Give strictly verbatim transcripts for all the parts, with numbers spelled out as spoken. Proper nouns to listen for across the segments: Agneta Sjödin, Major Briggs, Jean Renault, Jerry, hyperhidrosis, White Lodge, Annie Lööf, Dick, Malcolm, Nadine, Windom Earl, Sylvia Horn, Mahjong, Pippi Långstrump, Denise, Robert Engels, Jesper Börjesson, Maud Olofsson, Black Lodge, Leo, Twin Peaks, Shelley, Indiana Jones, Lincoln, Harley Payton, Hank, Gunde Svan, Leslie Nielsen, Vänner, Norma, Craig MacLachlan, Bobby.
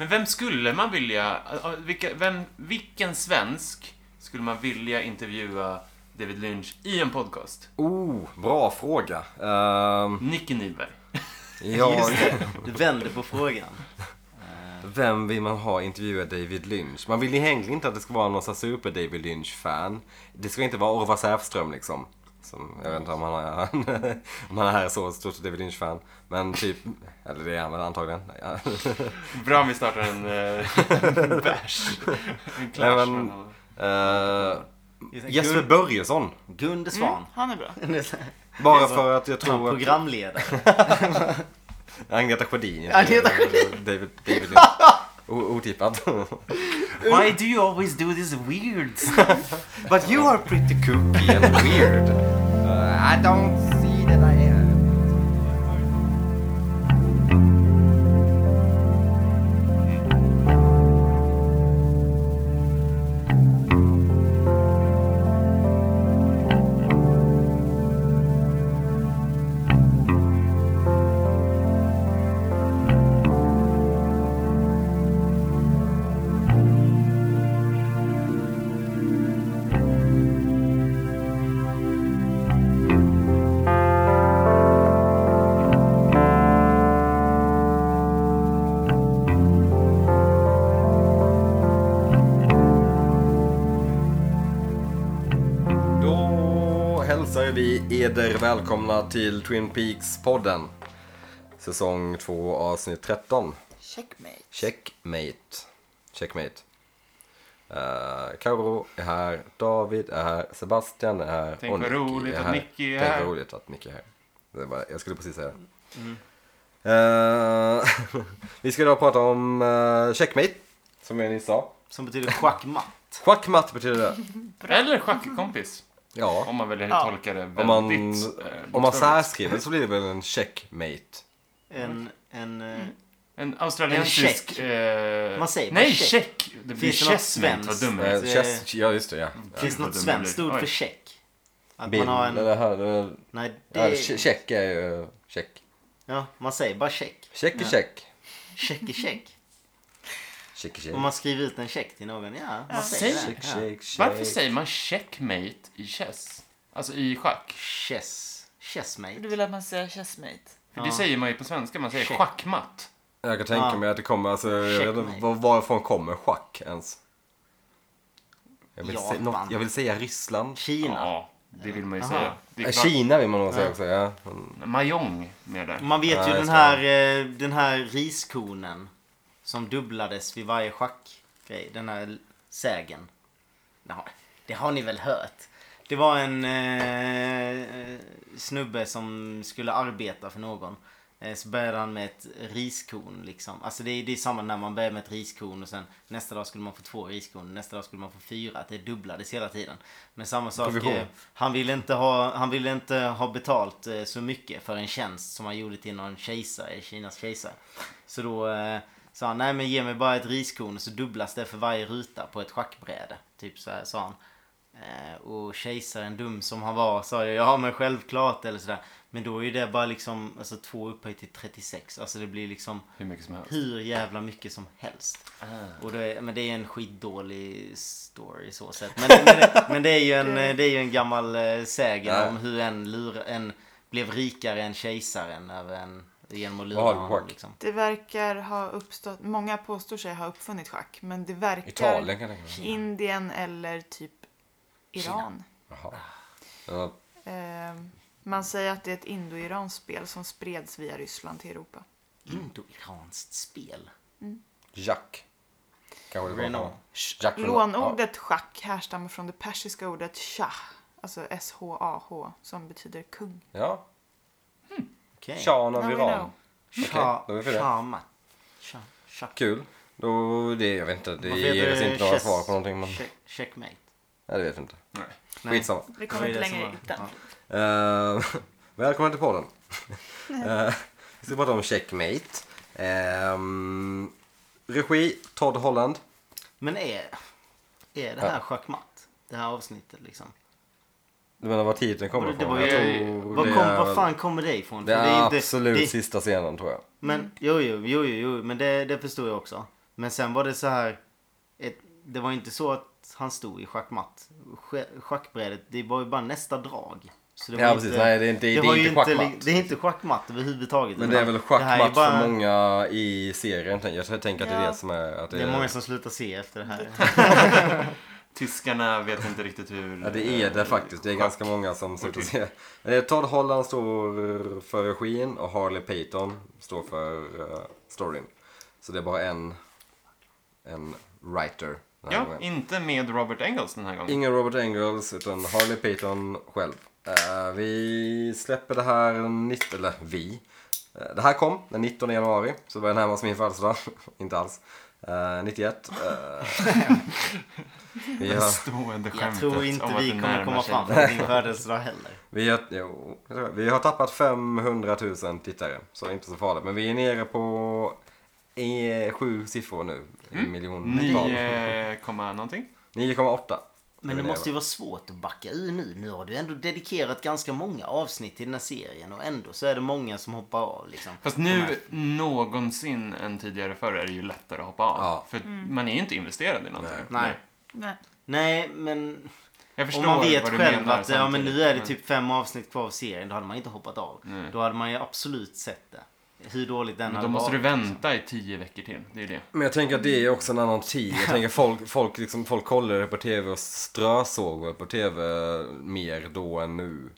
Men vem skulle man vilja, vilka, vem, vilken svensk skulle man vilja intervjua David Lynch i en podcast? Oh, bra fråga. Um... Nicky Nyberg. Ja. Just det, du vände på frågan. Vem vill man ha intervjua David Lynch? Man vill ju egentligen inte att det ska vara någon super David Lynch-fan. Det ska inte vara Orvar Säfström liksom. Som, jag vet inte om han är, om han är här så stort David Lynch-fan. Men typ, eller det är han väl antagligen. Bra om vi startar en, en bash. En clash. Men, uh, Jesper Gun- Börjesson. Gunde Svan. Mm, han är bra. Bara för att jag tror han är programledare. Agneta Sjödin. Agneta Sjödin. David, David O- otippat. Why do you always do this weird stuff? But you are pretty kooky and weird. Uh, I don't see that I am. Eder, välkomna till Twin Peaks-podden. Säsong två, avsnitt tretton. Checkmate. Checkmate. Checkmate. Uh, Karo är här, David är här, Sebastian är här. Tänk och vad roligt att Nicky är här. Tänk vad roligt att Nicky är här. Det var, jag skulle precis säga mm. uh, Vi ska då prata om uh, Checkmate, som jag nyss sa. Som betyder schackmatt. Schackmatt betyder det. Eller schackkompis. Ja. Om man väljer att ja. tolka det väldigt... Om man, eh, om man särskriver så blir det väl en checkmate. En... En, mm. en australiensisk... En eh, man säger nej, check. check. Det blir chessmate, vad dum är eh, chess, ja, just det, ja. Finns det något svenskt ord för check? Att Bild, man har en... Det här, det, nej, det... Ja, check är ju... Check. Ja, man säger bara check. Check är ja. check. Check är check. Om man skriver ut en check till någon, ja, man ja, säger check, check, check, check. Varför säger man checkmate i chess? Alltså i schack. Chess. Chessmate. Du vill att man säger chessmate. För ja. det säger man ju på svenska, man säger check. Schackmatt. Jag kan tänka ja. mig att det kommer, alltså, varifrån kommer schack ens? Jag vill, se, något, jag vill säga Ryssland. Kina. Ja, det vill man ju Aha. säga. Det Kina vill man nog säga ja. också, ja. Mahjong med det. Man vet ju ja, den här, den här riskonen. Som dubblades vid varje schackgrej. Den här sägen. Jaha, det har ni väl hört. Det var en eh, snubbe som skulle arbeta för någon. Eh, så började han med ett riskorn. Liksom. Alltså det, det är samma när man börjar med ett riskorn. Och sen nästa dag skulle man få två riskorn. Nästa dag skulle man få fyra. Att det dubblades hela tiden. Men samma sak. Eh, han ville inte ha, han ville inte ha betalt eh, så mycket för en tjänst. Som han gjorde till någon kejsare. Kinas kejsare. Så då... Eh, sa han, nej men ge mig bara ett riskorn och så dubblas det för varje ruta på ett schackbräde. Typ så här, sa han. Eh, och kejsaren dum som han var sa jag, ja men självklart eller sådär. Men då är det bara liksom, alltså två upphöjt till trettiosex. Alltså det blir liksom hur, mycket som helst. hur jävla mycket som helst. Ah. Och det, men det är en skitdålig story så sätt. Men, men, det, men det är ju en, det är ju en gammal sägen ah. om hur en, lur, en blev rikare än kejsaren över en... Honom, liksom. Det verkar ha uppstått, många påstår sig ha uppfunnit schack, men det verkar Italien, Indien eller typ Iran. Jaha. Uh. Man säger att det är ett indo-iranskt spel som spreds via Ryssland till Europa. Mm. Indo-iranskt spel? Mm. Jack. Jack Lånordet schack härstammar från det persiska ordet shah, alltså S H A H, som betyder kung. Ja. Mm. Okay. Sean av no, Iran. Shama. Okay, kul. Då det jag vet inte det ger oss inte några svar på någonting men check, checkmate. Nej, det vet jag inte. Nej. Skitsamma. Vi kommer inte längre utan. Eh välkommen till podden. Eh vi ska prata om checkmate. Ehm regi Todd Holland. Men är är det här ja. schackmatt? Det här avsnittet liksom. Du menar var titeln kommer ifrån? Var, var, kom, är, var fan kommer det ifrån? Det är, det är absolut det, sista scenen tror jag. Men, jo, jo, jo, jo, men det, det förstår jag också. Men sen var det så här, ett, det var inte så att han stod i schackmatt. Schackbrädet, det var ju bara nästa drag. Så det var ja, inte, precis. Nej, det är inte, det det är inte schackmatt. Inte, det är inte schackmatt överhuvudtaget. Men det är väl schackmatt är bara... för många i serien. Jag tänker att det är det som är... Att det, det är, är många som slutar se efter det här. Tyskarna vet inte riktigt hur... Ja, det är det faktiskt. Det är ganska många som slutar se. Todd Holland står för regin och Harley Payton står för storyn. Så det är bara en, en writer. Ja, gången. Inte med Robert Engels den här gången. Ingen Robert Engels utan Harley Payton själv. Uh, vi släpper det här nitt- eller vi. Uh, det här kom den nittonde januari, så det var närmast min födelsedag. Inte alls. Uh, nittioett. Uh, vi har... Jag tror inte vi kommer komma fram till din födelsedag heller. vi, har, jo, vi har tappat femhundratusen tittare, så det är inte så farligt. Men vi är nere på eh, sju siffror nu. Mm. Miljoner. nio komma någonting. nio komma åtta. Men det måste ju vara svårt att backa ur nu. Nu har du ändå dedikerat ganska många avsnitt till den här serien. Och ändå så är det många som hoppar av. Liksom. Fast nu här... någonsin än tidigare förr är det ju lättare att hoppa av. Ja. För mm. man är ju inte investerad i någonting. Nej. Nej, Nej men... Om man vet själv att ja, men nu är det typ fem avsnitt kvar av serien. Då hade man inte hoppat av. Nej. Då hade man ju absolut sett det. Hur dåligt den men då måste varit, du vänta liksom. I tio veckor till, det är det. Men jag tänker att det är också en annan tid. Jag tänker folk, folk, liksom, folk kollar på tv och strösåg på tv mer då än nu.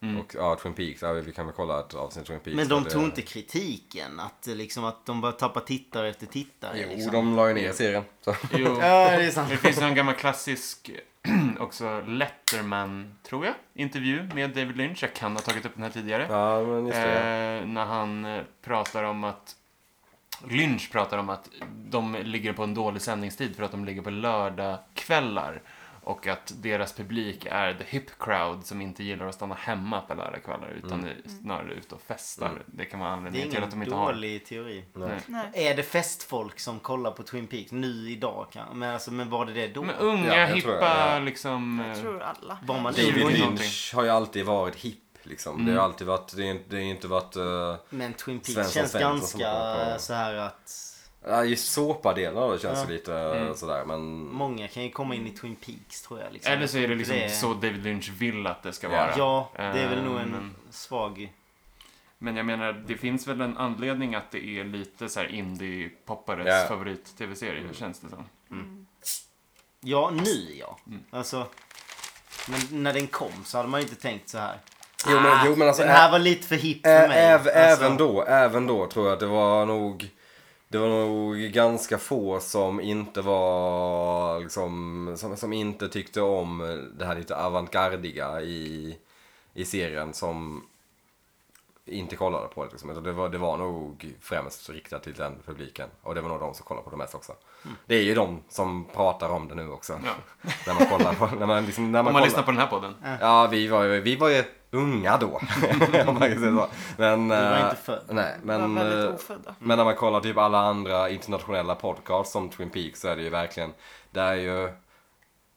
Mm. Och ja, Twin Peaks, ja, vi kan väl kolla ett avsnitt Twin Peaks. Men de tog det... inte kritiken att, liksom, att de bara tappar tittare efter tittare. Jo, liksom. De la ju ner serien. Så. Jo, ja, det är sant. Det finns en gammal klassisk... också Letterman, tror jag, intervju med David Lynch. Jag kan ha tagit upp den här tidigare. Ja, men just det. Eh, när han pratar om att Lynch pratar om att de ligger på en dålig sändningstid för att de ligger på lördagkvällar och att deras publik är the hip crowd som inte gillar att stanna hemma på lördagkvällar utan mm. snarare ut och festar. Mm. Det kan man anledningen till att de inte har. Det är ingen dålig teori. Nej. Nej. Är det festfolk som kollar på Twin Peaks nu idag? Kan... Men, alltså, men var det det då? Men unga, ja, hippa, jag, ja. Liksom... Jag tror alla. David Lynch har ju alltid varit hipp. Liksom. Mm. Det har alltid varit... Det är, det är inte varit... Uh, men Twin Peaks Svensson, känns Svensson, ganska så här att... Ja, just såpa-delar då känns det ja. Lite mm. sådär, men... Många kan ju komma in i Twin Peaks, tror jag. Liksom. Eller så är det liksom det... så David Lynch vill att det ska vara. Ja, det är väl um, nog en men... svag... Men jag menar, det finns väl en anledning att det är lite så här indie-poppares yeah. favorit-tv-serie, mm. känns det som. Mm. Ja, nu ja. Mm. Alltså, men när den kom så hade man ju inte tänkt så här. Jo, men, ah, jo, men alltså, den här ä- var lite för hipp för ä- mig. Ä- alltså. Även då, även då tror jag att det var nog... Det var nog ganska få som inte var liksom, som, som inte tyckte om det här lite avantgardiga i, i serien som inte kollade på det. Liksom. Det, var, det var nog främst riktat till den publiken. Och det var nog de som kollade på det mest också. Mm. Det är ju de som pratar om det nu också. Ja. när man kollar på, när man, liksom, när man, om man kollar. Lyssnar på den här podden. Ja, vi var ju... Vi var ju unga då. Om man kan säga så. Men det var inte född. Nej, men var väldigt ofödda. Men när man kollar typ alla andra internationella podcasts som Twin Peaks så är det ju verkligen det är ju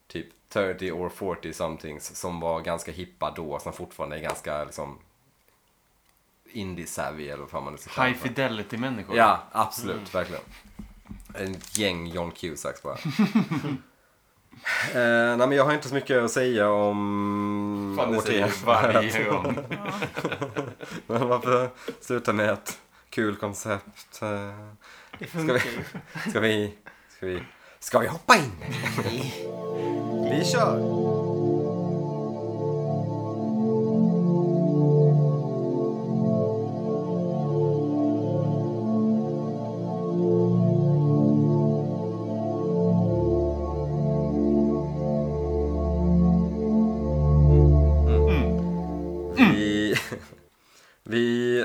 typ trettio or fyrtio somethings som var ganska hippa då som fortfarande är ganska liksom indie-savvy eller vad man ska high fidelity människor. Ja, absolut, mm. verkligen. En gäng John Cusacks bara. Eh, nej men jag har inte så mycket att säga om fan, det säger varje gång. Men varför sluta med ett kul koncept? Ska vi, ska vi ska vi ska vi hoppa in? Vi kör.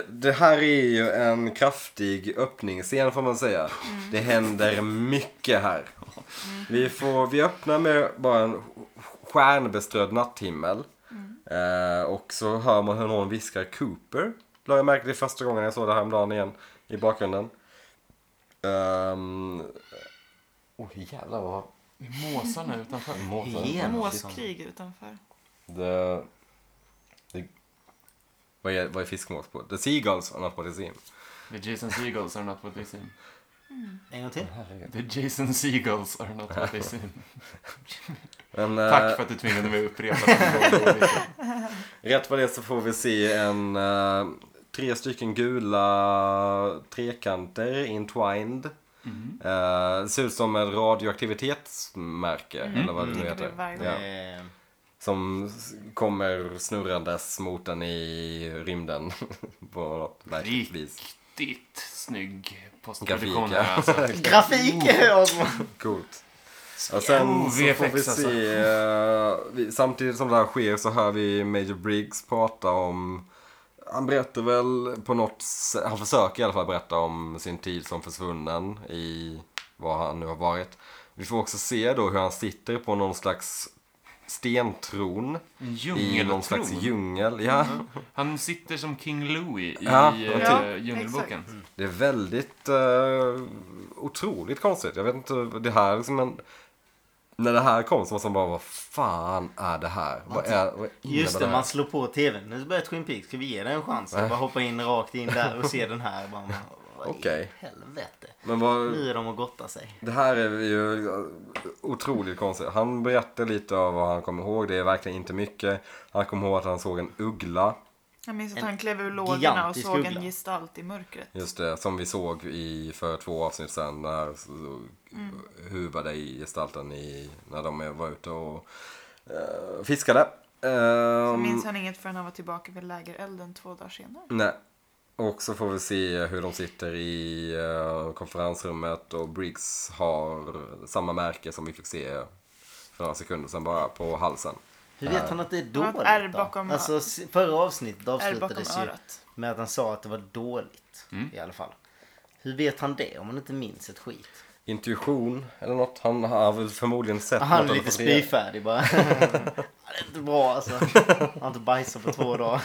Det här är ju en kraftig öppningsscen får man säga. Mm. Det händer mycket här. Mm. Vi, får, vi öppnar med bara en stjärnbeströdd natthimmel. Mm. Eh, och så hör man hur någon viskar Cooper. Jag märkte det första gången jag såg det här om dagen igen i bakgrunden. Um... Åh oh, jävlar vad... Det är måsarna utanför. Det är måskrig utanför. Det... Vad är, vad är fiskmås på? The Seagulls are not what they seem. The Jason Seagulls are not what they seem. Mm. En gång till. The Jason Segals are not what they seem. Men, äh... tack för att du tvingade mig att upprepa det. Rätt vad det så får vi se en äh, tre stycken gula trekanter intwined. Mm. Äh, ser ut som en radioaktivitetsmärke mm. eller vad det nu heter. Ja. Som kommer snurrandes mot den i rymden på något märkligt vis. Riktigt snygg postproduktion här alltså. Grafik! Coolt. Och sen oh, så får vi se, alltså. vi, samtidigt som det här sker så hör vi Major Briggs prata om, han berättar väl på något, han försöker i alla fall berätta om sin tid som försvunnen i vad han nu har varit. Vi får också se då hur han sitter på någon slags stentron i någon slags djungel. Ja. Mm. Han sitter som King Louie i ja, äh, djungelboken. Mm. Det är väldigt uh, otroligt konstigt. Jag vet inte, det här liksom en, när det här kom så var som bara, vad fan är det här? Vad är, vad just det, det här? Man slår på tvn. Nu börjar Twin Peaks, ska vi ge den en chans? Äh. Bara hoppa in rakt in där och se den här. Bara, vad okay. i helvete. Men vad, nu är de att gotta sig. Det här är ju otroligt konstigt. Han berättar lite av vad han kommer ihåg. Det är verkligen inte mycket. Han kommer ihåg att han såg en uggla. Jag minns att en han klev ur lågorna och såg uggla. En gestalt i mörkret. Just det, som vi såg i för två avsnitt sedan. När så, mm. huvade i gestalten i, när de var ute och uh, fiskade. Uh, så minns han inget förrän han var tillbaka vid lägerelden två dagar senare. Nej. Och så får vi se hur de sitter i uh, konferensrummet och Briggs har samma märke som vi fick se för några sekunder sedan bara på halsen. Hur vet han att det är dåligt då? Alltså förra avsnittet avslutades ju med att han sa att det var dåligt mm. i alla fall. Hur vet han det om man inte minns ett skit? Intuition eller något. Han har väl förmodligen sett. Han är lite spyfärdig bara. Det är inte bra alltså. Han har inte bajsat på två dagar.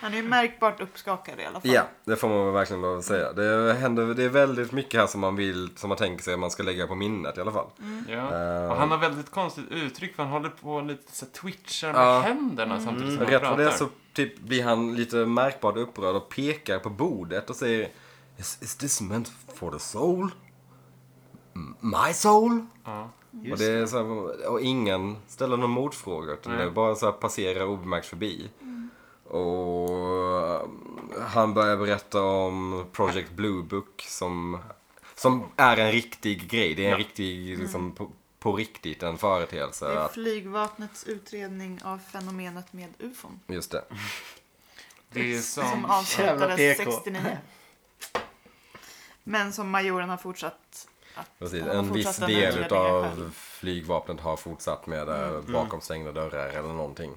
Han är ju märkbart uppskakad i alla fall. Ja, det får man verkligen bara säga. Det händer, det är väldigt mycket här som man vill, som man tänker sig att man ska lägga på minnet i alla fall. Mm. Ja. Uh, och han har väldigt konstigt uttryck för han håller på lite så twitchar med uh, händerna mm. samtidigt som han pratar. Rätt för det så typ blir han lite märkbart upprörd och pekar på bordet och säger Is, is this meant for the soul? My soul? Uh. Och, det är så här, och ingen ställer någon motfråga utan mm. det bara så här passerar obemärkt förbi. Och han börjar berätta om Project Blue Book som, som är en riktig grej. Det är en riktig, liksom, på, på riktigt en företeelse. Det är flygvapnets utredning av fenomenet med U F O N. Just det. Det är som, som avslutades sextionio. Men som majoren har fortsatt... Att, precis, en viss del av flygvapnet har fortsatt med mm. bakom stängda dörrar eller någonting.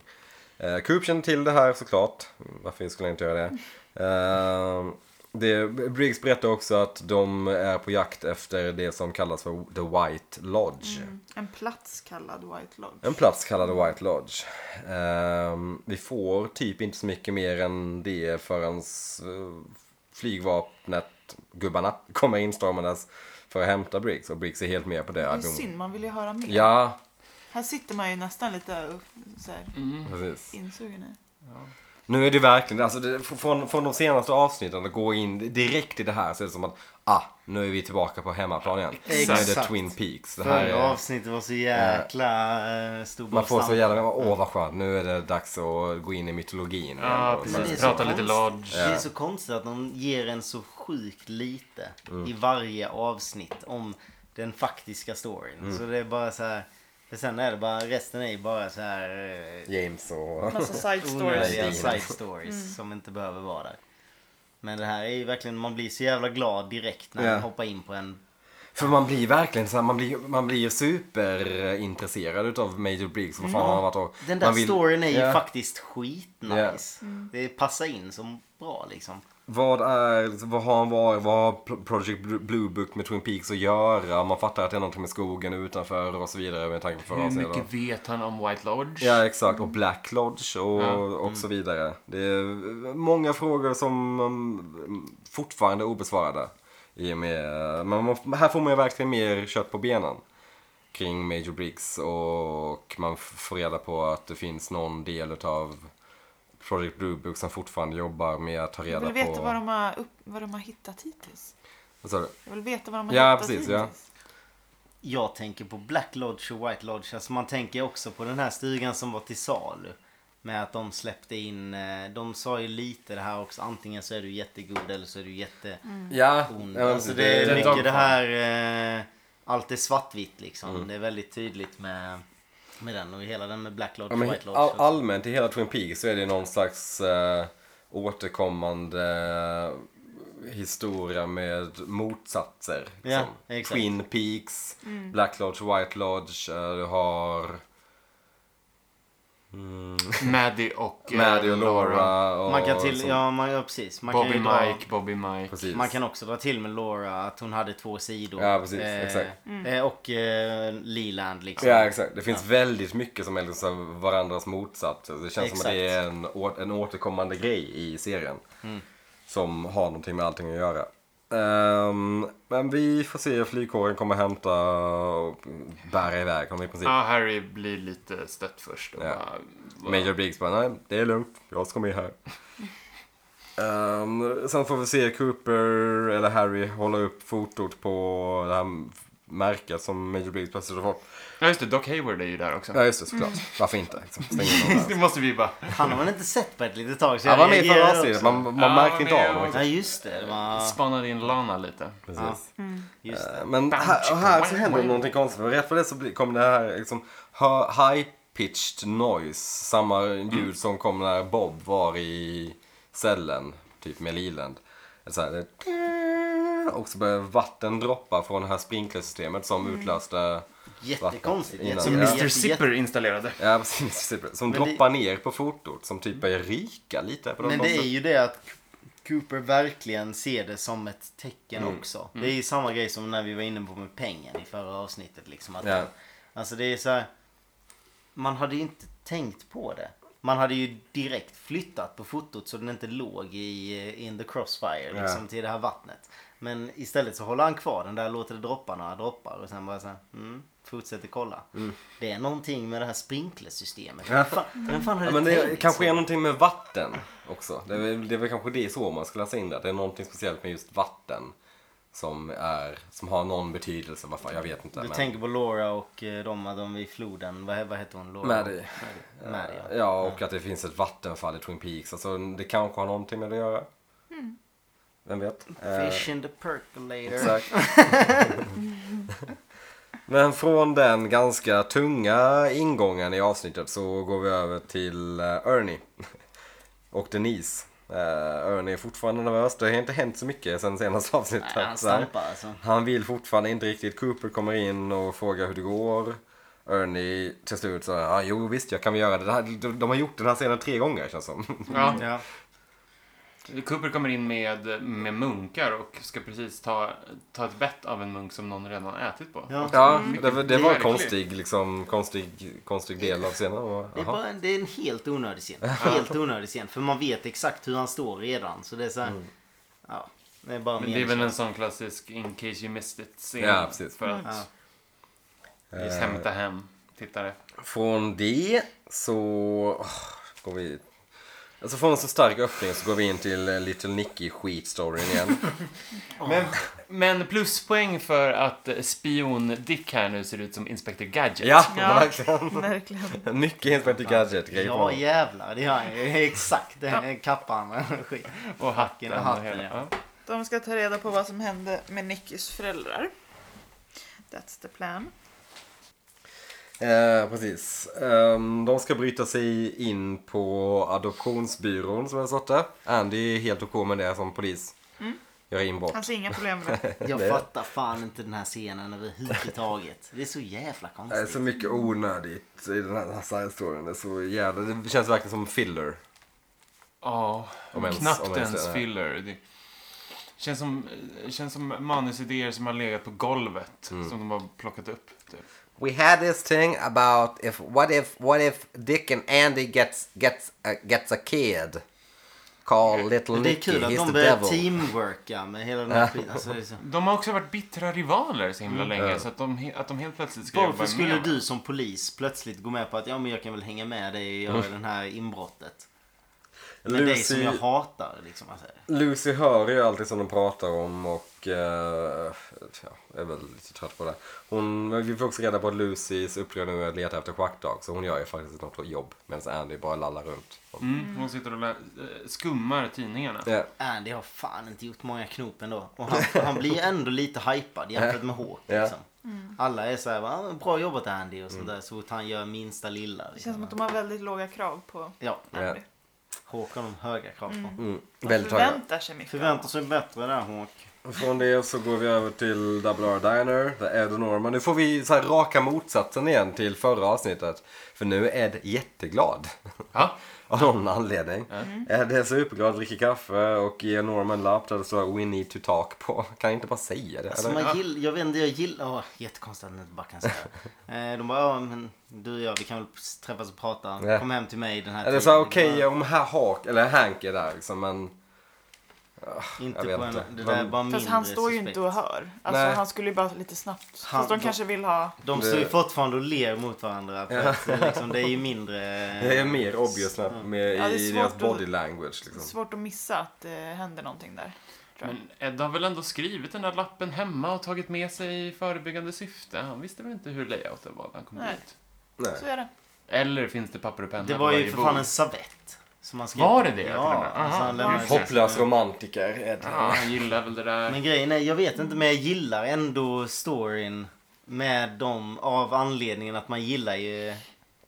Eh, Coop känner till det här såklart. Varför skulle jag inte göra det? Eh, det Briggs berättar också att de är på jakt efter det som kallas för The White Lodge. Mm. En plats kallad White Lodge. En plats kallad White Lodge. Eh, vi får typ inte så mycket mer än det förrän flygvapnet, gubbarna, kommer instormandes för att hämta Briggs. Och Briggs är helt med på det. Det är synd, man vill ju höra mer. Ja. Här sitter man ju nästan lite så här, mm. insugen i. Ja. Nu är det verkligen, alltså det, från, från de senaste avsnitten att gå in direkt i det här så är det som att, ah, nu är vi tillbaka på hemmaplan igen. Exakt. Så är det Twin Peaks. Det här är, avsnittet var så jäkla äh, stor. Man får så jävla, åh vad skönt, nu är det dags att gå in i mytologin. Ja, precis. Prata lite lodge. Det är så konstigt att de ger en så sjukt lite mm. i varje avsnitt om den faktiska storyn. Mm. Så det är bara så här... För sen är det bara, resten är ju bara så här James och massa side stories, side stories mm. som inte behöver vara där. Men det här är ju verkligen, man blir så jävla glad direkt när yeah. man hoppar in på en. För man blir verkligen så här, man blir man blir superintresserad utav Major Briggs vad fan mm. han har varit och den där vill, storyn är ju yeah. faktiskt skitnice. Yeah. Mm. Det passar in så bra liksom. Vad är, vad har han varit, vad har Project Blue Book med Twin Peaks att göra? Man fattar att det är någonting med skogen utanför och så vidare med tanke på hur mycket sedan. Vet han om White Lodge? Ja, exakt. Och Black Lodge och, ja. Och mm. så vidare. Det är många frågor som fortfarande är obesvarade. I och med, man, här får man ju verkligen mer kött på benen kring Major Briggs och man får reda på att det finns någon del av Project Blue Book som fortfarande jobbar med att ta reda på... Jag vill veta på... vad, de har upp... vad de har hittat hittills. Vad sa du? Jag vill veta vad de har ja, hittat precis, hittills. Ja, precis. Jag tänker på Black Lodge och White Lodge. Alltså man tänker också på den här stugan som var till salu. Med att de släppte in... De sa ju lite det här också. Antingen så är du jättegod eller så är du jätteond. Mm. Ja. Alltså det är mycket det här... Allt är svartvitt liksom. Mm. Det är väldigt tydligt med... Med den och hela den med Black Lodge, ja, White Lodge. All, allmänt i hela Twin Peaks så är det någon slags eh, återkommande historia med motsatser. Ja, exakt. Twin Peaks, mm. Black Lodge, White Lodge. Eh, du har... Mm. Maddie och, Maddie och Laura och man kan till, ja, man, ja precis man Bobby, kan dra, Mike, Bobby Mike precis. Man kan också dra till med Laura att hon hade två sidor, ja, precis, eh, exakt. Eh, och eh, Leland liksom. Ja exakt, det finns ja. väldigt mycket som är liksom varandras motsats. Det känns exakt. som att det är en, en återkommande grej i serien mm. som har någonting med allting att göra. Um, men vi får se. Flygkåren kommer hämta och bära iväg honom i princip. Ja, Harry blir lite stött först och ja. bara, Major Briggs bara, nej, det är lugnt, jag ska med här. um, Sen får vi se Cooper eller Harry hålla upp fotot på det här märket som Major Briggs plötsligt har fått. Ja just det, Doc Hayward är ju där också. Ja just det, såklart. Mm. Varför inte? Det måste vi bara... Han har man inte sett på ett litet tag. Så ja, var med i förra man, man ja, märker inte av. Ja just det. det var... Spanade in Lana lite. Precis. Ja. Mm. Just det. Men här, och här så händer någonting konstigt. För rätt för det så kommer det här liksom, high-pitched noise. Samma ljud mm. som kom när Bob var i cellen. Typ med Leland. Så här, det... Och så börjar vatten droppa från det här sprinklersystemet som mm. utlöste... Jättekonstigt. Som mister Zipper installerade. Ja, precis, mister Zipper. Som men droppar det... ner på fotot. Som typ börjar rika lite. På de men det är ju det att Cooper verkligen ser det som ett tecken mm. också. Mm. Det är ju samma grej som när vi var inne på med pengen i förra avsnittet. Liksom, att ja. man, alltså det är så här, man hade ju inte tänkt på det. Man hade ju direkt flyttat på fotot så den inte låg i in the crossfire. Liksom, ja. Till det här vattnet. Men istället så håller han kvar den där, låter det droppa några droppar och sen bara så här, mm, fortsätter kolla. Mm. Det är någonting med det här sprinklersystemet. Ja. Fan, mm. fan ja, men det är, kanske är någonting med vatten också. Det är, väl, det är väl kanske det så man skulle läsa in det. Det är någonting speciellt med just vatten som, är, som har någon betydelse. Varför, jag vet inte. Du men... tänker på Laura och de, de vid floden. Vad, vad heter hon? Laura? Maddie. Maddie. Maddie ja. ja, och ja. att det finns ett vattenfall i Twin Peaks. Alltså, det kanske har någonting med det att göra. Mm. Vem vet? Fish in the percolator. Exakt. Men från den ganska tunga ingången i avsnittet så går vi över till Ernie och Denise. Ernie är fortfarande nervös. Det har inte hänt så mycket sen senaste avsnittet. Nej, han stampar alltså. Han vill fortfarande inte riktigt. Cooper kommer in och frågar hur det går. Ernie till slut så ah, jo visst jag kan vi göra det. De har gjort den här scenen tre gånger känns som. Ja, ja. Cooper kommer in med, med munkar och ska precis ta, ta ett bett av en munk som någon redan ätit på. Ja, ja det, det var en konstig, liksom, konstig, konstig del av scenen. Och, det, är bara, det är en helt onödig scen. Helt onödig scen. För man vet exakt hur han står redan. Så det är så här, mm. ja, det är bara men det är väl en sån klassisk in case you missed it scen. Ja, precis. För att ja. just hämta hem tittare. Från det så oh, går vi... Alltså får en så stark öppning så går vi in till Little Nicky skitstoryn igen. oh. men, men pluspoäng för att spion Dick här nu ser ut som Inspector Gadget. Ja, ja verkligen. verkligen. Mycket Inspector Gadget. Ja, ja jävlar, det är exakt det är kappan och, och hacken och hatten. Ja. De ska ta reda på vad som hände med Nickys föräldrar. That's the plan. Eh, precis. Um, de ska bryta sig in på adoptionsbyrån som är sorta. Andy är helt okej med det som polis. Mm. Jag är inbort. Alltså inga problem med det. Jag fattar fan inte den här scenen överhuvudtaget. Det är så jävla konstigt. Det är så mycket onödigt i den här side-storyn. Det är så jävla... Det känns verkligen som filler. Ja, oh, knappt ens filler. Det känns som, känns som manusidéer som har legat på golvet. Mm. Som de har plockat upp, typ. We had this thing about if what if what if Dick and Andy gets gets a, gets a kid called Little Nicky. Det är kul att de börjar teamworka med hela den här skiten. Alltså, de har också varit bittra rivaler så himla mm. länge så att de, att de helt plötsligt ska varför skulle med. Du som polis plötsligt gå med på att ja men jag kan väl hänga med dig och göra mm. den här inbrottet? med Lucy, dig som jag hatar liksom. Lucy hör ju alltid som de pratar om och eh, ja, är väl lite trött på det. Hon, vi får också reda på att Lucys uppdrag nu är att leta efter schackdrag, så hon gör ju faktiskt något jobb medan Andy bara lallar runt. Mm, hon sitter och lär, skummar tidningarna. Yeah. Andy har fan inte gjort många knop ändå. Och han, han blir ändå lite hypad jämfört med Håk liksom. Yeah. Mm. Alla är så här, bra jobbat Andy och sådär, mm. så fort han gör minsta lilla. Liksom. Det känns som att de har väldigt låga krav på ja. Andy. Håk har de höga krav på. Mm. Mm. Väldigt höga. Förväntar sig mycket. Förväntar sig bättre där Håk. Från det så går vi över till Double R Diner, där Ed och Norma. Nu får vi så här raka motsatsen igen till förra avsnittet. För nu är Ed jätteglad. Ja. Av någon anledning. Mm. Ed är superglad, dricker kaffe och ger Norma en lapp där det står We need to talk på. Kan jag inte bara säga det? Alltså, man gillar, jag vet inte, jag gillar... Åh, jättekonstigt att jag bara kan säga. De bara, ja men du och jag, vi kan väl träffas och prata. Ja. Kom hem till mig den här tiden. Eller så okej okay, om här Hawk, eller Hank är där liksom, men... Inte på en, det där är bara mindre. Fast han står ju suspekt. Inte och hör. Alltså nej. Han skulle ju bara lite snabbt. Han, fast de, de kanske vill ha. De står ju fortfarande och ler mot varandra. För att, liksom, det är ju mindre. Det är mer obvious med ja, i deras body language. Liksom. Det är svårt att missa att det händer någonting där. Men Ed har väl ändå skrivit den där lappen hemma och tagit med sig i förebyggande syfte. Han visste väl inte hur layouten var när han kom nej. Ut. Nej, så är det. Eller finns det papper och penna? Det var ju för fan en savett. Var det det? Ja, alltså hopplös romantiker Ed. Ja, jag gillar väl det där. Men grejen är, jag vet inte, men jag gillar ändå storyn med dem av anledningen att man gillar ju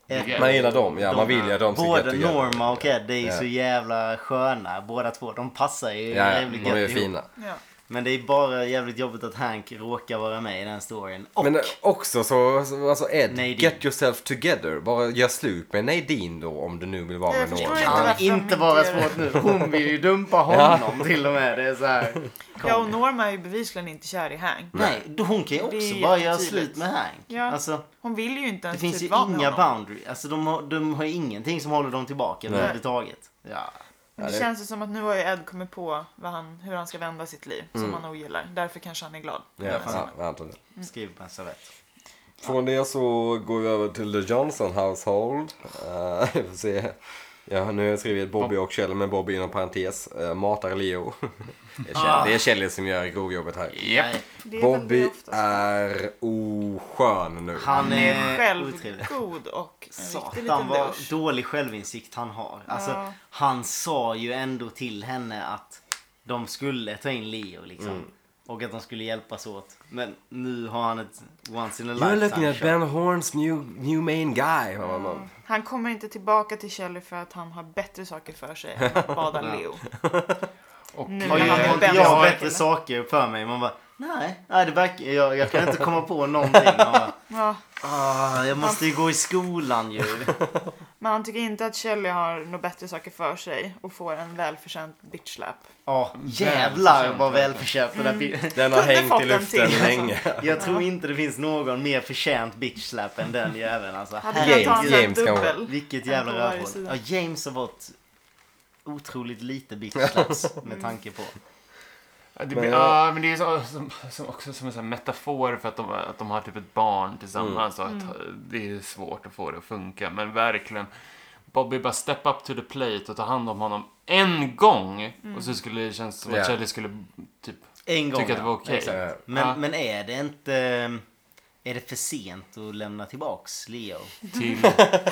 Ed. Man gillar dem, ja, de, man vill ju dem. Både Norma och Ed, det är ju ja. Så jävla sköna, båda två, de passar ju ja, jävligt gött ihop. Fina. Ja. Men det är bara jävligt jobbigt att Hank råkar vara med i den storyn. Och men också så, alltså Ed, Nadine. Get yourself together. Bara gör slut med Nadine då, om du nu vill vara med någon. Det kan inte vara svårt nu. Hon vill ju dumpa honom ja. Till och med. Det är så här. Ja, och Norma är ju bevisligen inte kär i Hank. Nej, hon kan ju också bara göra slut med Hank. Ja. Alltså, hon vill ju inte ens. Det finns ju inga boundaries. Alltså de har, de har ingenting som håller dem tillbaka överhuvudtaget. Ja. Men det känns ju som att nu har ju Ed kommit på vad han, hur han ska vända sitt liv som mm. han ogillar. Därför kanske han är glad. Ja, ja, jag antar det. Skriv på en servett. Från det så går vi över till The Johnson Household. Uh, vi får se. Ja, nu har jag skrivit Bobby och Kjell, men Bobby inom parentes uh, matar Leo. Det är Kjell, ah. det är Kjell som gör grovjobbet här. Yep. Är Bobby är oskön nu. Han är självgod och satan vad dålig självinsikt han har. Alltså, ja. Han sa ju ändå till henne att de skulle ta in Leo liksom. Mm. Och att de skulle hjälpas åt. Men nu har han ett once in a lifetime. You're looking at Ben Horns new, new main guy. Mm. Han kommer inte tillbaka till Shelley för att han har bättre saker för sig än att bada Leo. Och nu, jag har inte jag bättre eller? Saker för mig. Man bara, nej, nej det verkar, jag, jag kan inte komma på någonting. Bara, ja. ah, jag måste ju gå i skolan ju. Men han tycker inte att Shelley har något bättre saker för sig och får en välförtjänt bitchlap. Ja, oh, jävlar vad välförtjänt den mm. där. Den har hängt i luften länge. Jag tror inte det finns någon mer förtjänt bitchlap än den jäveln. Alltså, James, James kan vilket jävla rövhål. Ja, James har varit otroligt lite bitchlaps med tanke på. Ja, det, men, ja, men det är så, som, som också som en sån metafor för att de, att de har typ ett barn tillsammans. Mm. Så att, det är svårt att få det att funka. Men verkligen, Bobby bara step up to the plate och ta hand om honom en gång. Mm. Och så skulle det kännas som att Shelley skulle typ, en gång, tycka att det var okej. Okay. Men, ja. Men är det inte... Är det för sent att lämna tillbaks Leo? Till,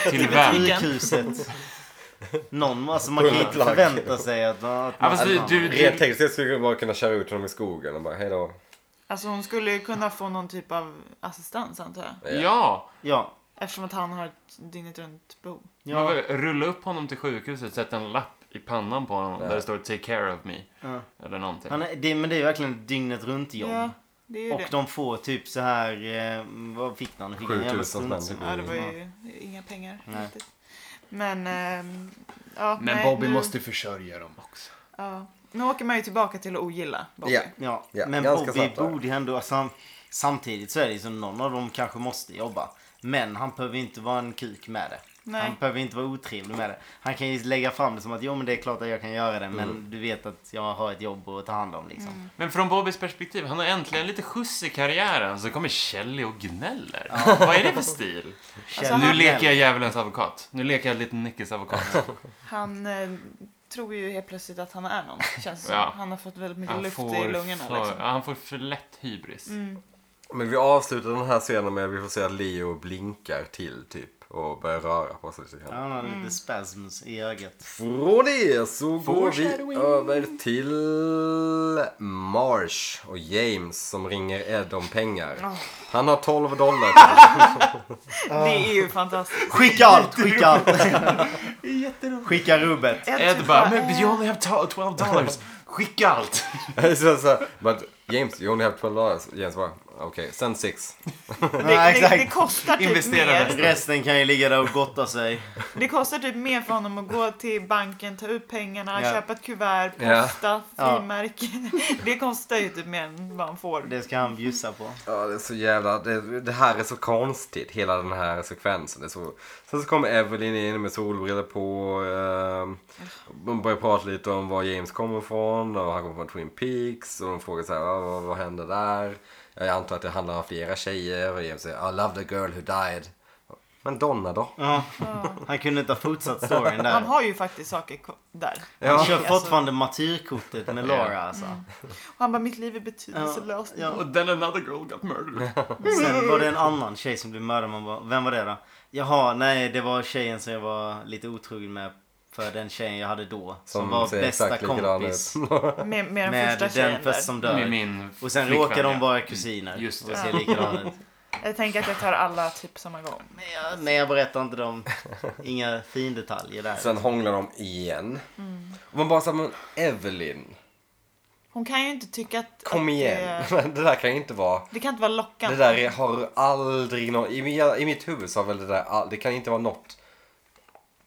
till världen. Någon, alltså man kan inte förvänta sig att, att man, ja, du, du, du... Rent tekniskt skulle jag bara kunna köra ut honom i skogen och bara hej då. Alltså hon skulle ju kunna få någon typ av assistans antar jag. Ja, ja. Eftersom att han har ett dygnet runt bo. Ja. Rulla upp honom till sjukhuset, sätta en lapp i pannan på honom ja. Där det står take care of me ja. Eller någonting. Han är, det, men det är ju verkligen dygnet runt jobb ja. Och det. De får typ så här eh, vad fick han? sjutusen ja, det var ju inga pengar. Nej. Men, ähm, ja, men nej, Bobby nu... måste försörja dem också. Ja. Nu åker man ju tillbaka till att ogilla Bobby. Yeah. Ja. Yeah. Men ganska Bobby borde ändå sam- samtidigt så är det som någon av dem kanske måste jobba. Men han behöver inte vara en kuk med det. Nej. Han behöver inte vara otrevlig med det. Han kan ju lägga fram det som att jo men det är klart att jag kan göra det mm. men du vet att jag har ett jobb att ta hand om liksom. Mm. Men från Bobbys perspektiv, han har äntligen lite skjuts i karriären så kommer Shelley och gnäller. Ja. Vad är det för stil? Alltså, nu leker jag djävulens advokat. Nu leker jag lite Nickes advokat. Han eh, tror ju helt plötsligt att han är någon. Känns ja. Han har fått väldigt mycket han luft i lungorna. För, liksom. Han får för lätt hybris. Mm. Men vi avslutar den här scenen med att vi får se att Leo blinkar till typ. Och börjar röra på sig. Han har lite spasms i ögat. Från det så For går shadowing. Vi över till Marsh och James som ringer Ed om pengar. Oh. Han har tolv dollar. Det är ju fantastiskt. Skicka allt, skicka allt. Skicka rubbet. Ed, Ed bara, men vi only have twelve dollars. Skicka allt. så, så, but James, you only have twelve dollars. James bara, okej, okay, send six. det, det, det kostar typ mer. Resten kan ju ligga där och gotta sig. Det kostar typ mer för honom att gå till banken, ta ut pengarna, yeah. köpa ett kuvert, posta, yeah. frimärken. Det kostar ju typ mer än vad han får. Det ska han bjussa på. Ja, det är så jävla... Det, det här är så konstigt, hela den här sekvensen. Det är så... Sen så kommer Evelyn in med solbriller på. De eh, börjar prata lite om var James kommer ifrån. Och han kommer från Twin Peaks. Och de frågar så här, ah, vad, vad hände där? Jag antar att det handlar om flera tjejer. Och James säger, I love the girl who died. Men Donna då? Ja. Han kunde inte ha fortsatt storyn där. Han har ju faktiskt saker där. Ja. Han kör fortfarande martyrkortet med Laura alltså. Mm. Och han bara, mitt liv är betydelselöst. Ja. Ja. Och then another girl got murdered. Sen var det en annan tjej som blev mördad. Man bara, vem var det då? Jaha, nej det var tjejen som jag var lite otrogen med. För den tjejen jag hade då. Som, som var bästa kompis. med, med den med första tjejen den som dör. Med min och sen råkade de vara kusiner. Just det. Och ser likadant ut. Jag tänker att jag tar alla typ samma gång. Nej, jag, nej, jag berättar inte dem. Inga fin detaljer där. Sen hånglar de igen. Mm. Och man bara sa, men Evelyn. Hon kan ju inte tycka att... Kom igen. Att, det där kan ju inte vara... Det kan inte vara lockande. Det där har aldrig... Någon, i, I mitt huvud så har väl det där... Det kan inte vara något...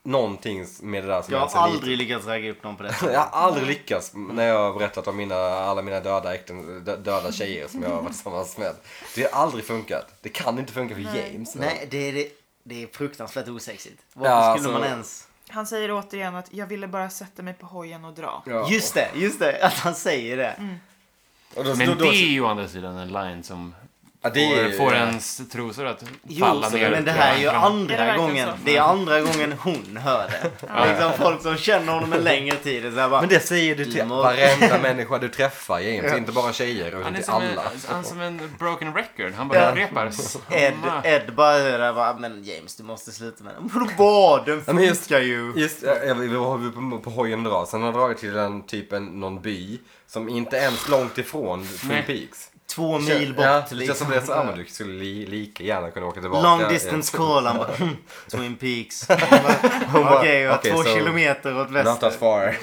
Någonting med det där som jag har aldrig lite. lyckats räkna upp någon på det. Jag har aldrig lyckats när jag har berättat om mina, alla mina döda äkten, döda tjejer som jag har varit tillsammans med. Det har aldrig funkat. Det kan inte funka för Nej. James. Men... Nej, det är, det, det är fruktansvärt osexigt. Varför ja, skulle alltså... man ens... Han säger återigen att jag ville bara sätta mig på hojen och dra. Ja. Just det, just det. Att han säger det. Mm. Och då, men då, då... det är ju å andra sidan en line som... Ja, det är, får ens trosor att falla jo, ner. Men det här är ju andra är det gången så? Det är andra gången hon hör det. Ja. Liksom folk som känner honom en längre tid är så här bara, men det säger du till varenda människa du träffar James. Inte bara tjejer och inte alla. En, han som en broken record. Han bara repar Ed, Ed bara hör bara, men James du måste sluta med det. Men vad? Den funkar ju. Just, vi var ju på, på hojen dra. Sen har dragit till en typ en, någon by som inte ens långt ifrån Twin Peaks. Två mil bort. Ja, liksom. Som det så ja, du skulle li, lika gärna kunna åka tillbaka. Long distance call. Han bara, Twin Peaks. Okej, okay, jag okay, två so kilometer åt väster. Not that far.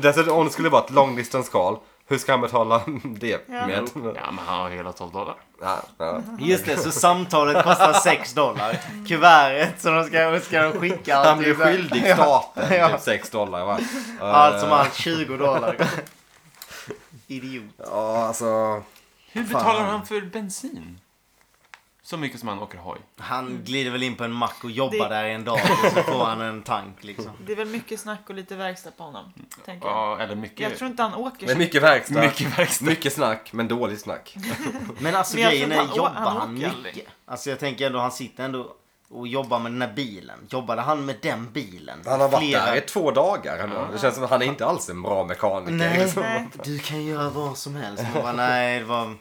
Dessutom, om det skulle vara ett long distance call, hur ska han betala det ja. med? Ja, men han har hela tolv dollar. Ja, ja. Just det, så samtalet kostar sex dollar. Kuvertet som de ska, ska de skicka. Han blir skyldig staten ja. typ sex dollar. Va? Allt som allt tjugo dollar. Idiot. Ja, alltså... Hur betalar Fan. han för bensin? Så mycket som han åker hoj. Han glider väl in på en mack och jobbar det... där en dag. Och så får han en tank liksom. Det är väl mycket snack och lite verkstad på honom. Tänker jag. Ja, eller mycket... Jag tror inte han åker. Men mycket verkstad. Mycket verkstad. Mycket snack, men dåligt snack. Men alltså men grejen är, han, jobbar han, han mycket? Aldrig. Alltså jag tänker ändå, han sitter ändå... Och jobbar med den här bilen. Jobbade han med den bilen? Han har varit Flera... där i två dagar. Mm. Det känns som att han är inte alls en bra mekaniker. Nej, liksom. nej. Du kan göra vad som helst. Bara, nej, det var...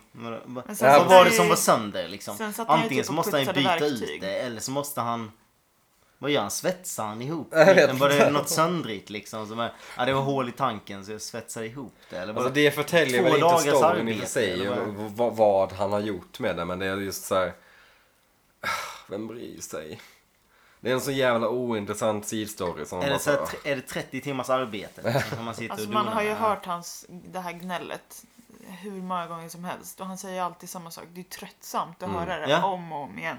Vad ja, var det som var sönder? Liksom. Antingen typ så måste han byta verktyg. ut det. Eller så måste han... Vad gör han? Svetsar han ihop? Den var det något söndrigt liksom. Som är, ja, det var hål i tanken så jag svetsar ihop det. Eller alltså, det förtäljer väl inte storyn i sig. Vad, vad han har gjort med det. Men det är just så här... Vem bryr sig? Det är en så jävla ointressant sidstory som är det, så här, är det trettio timmars arbete? Man, alltså, man har ju här. hört hans, det här gnället hur många gånger som helst. Och han säger alltid samma sak. Det är tröttsamt att mm. höra det ja. om och om igen.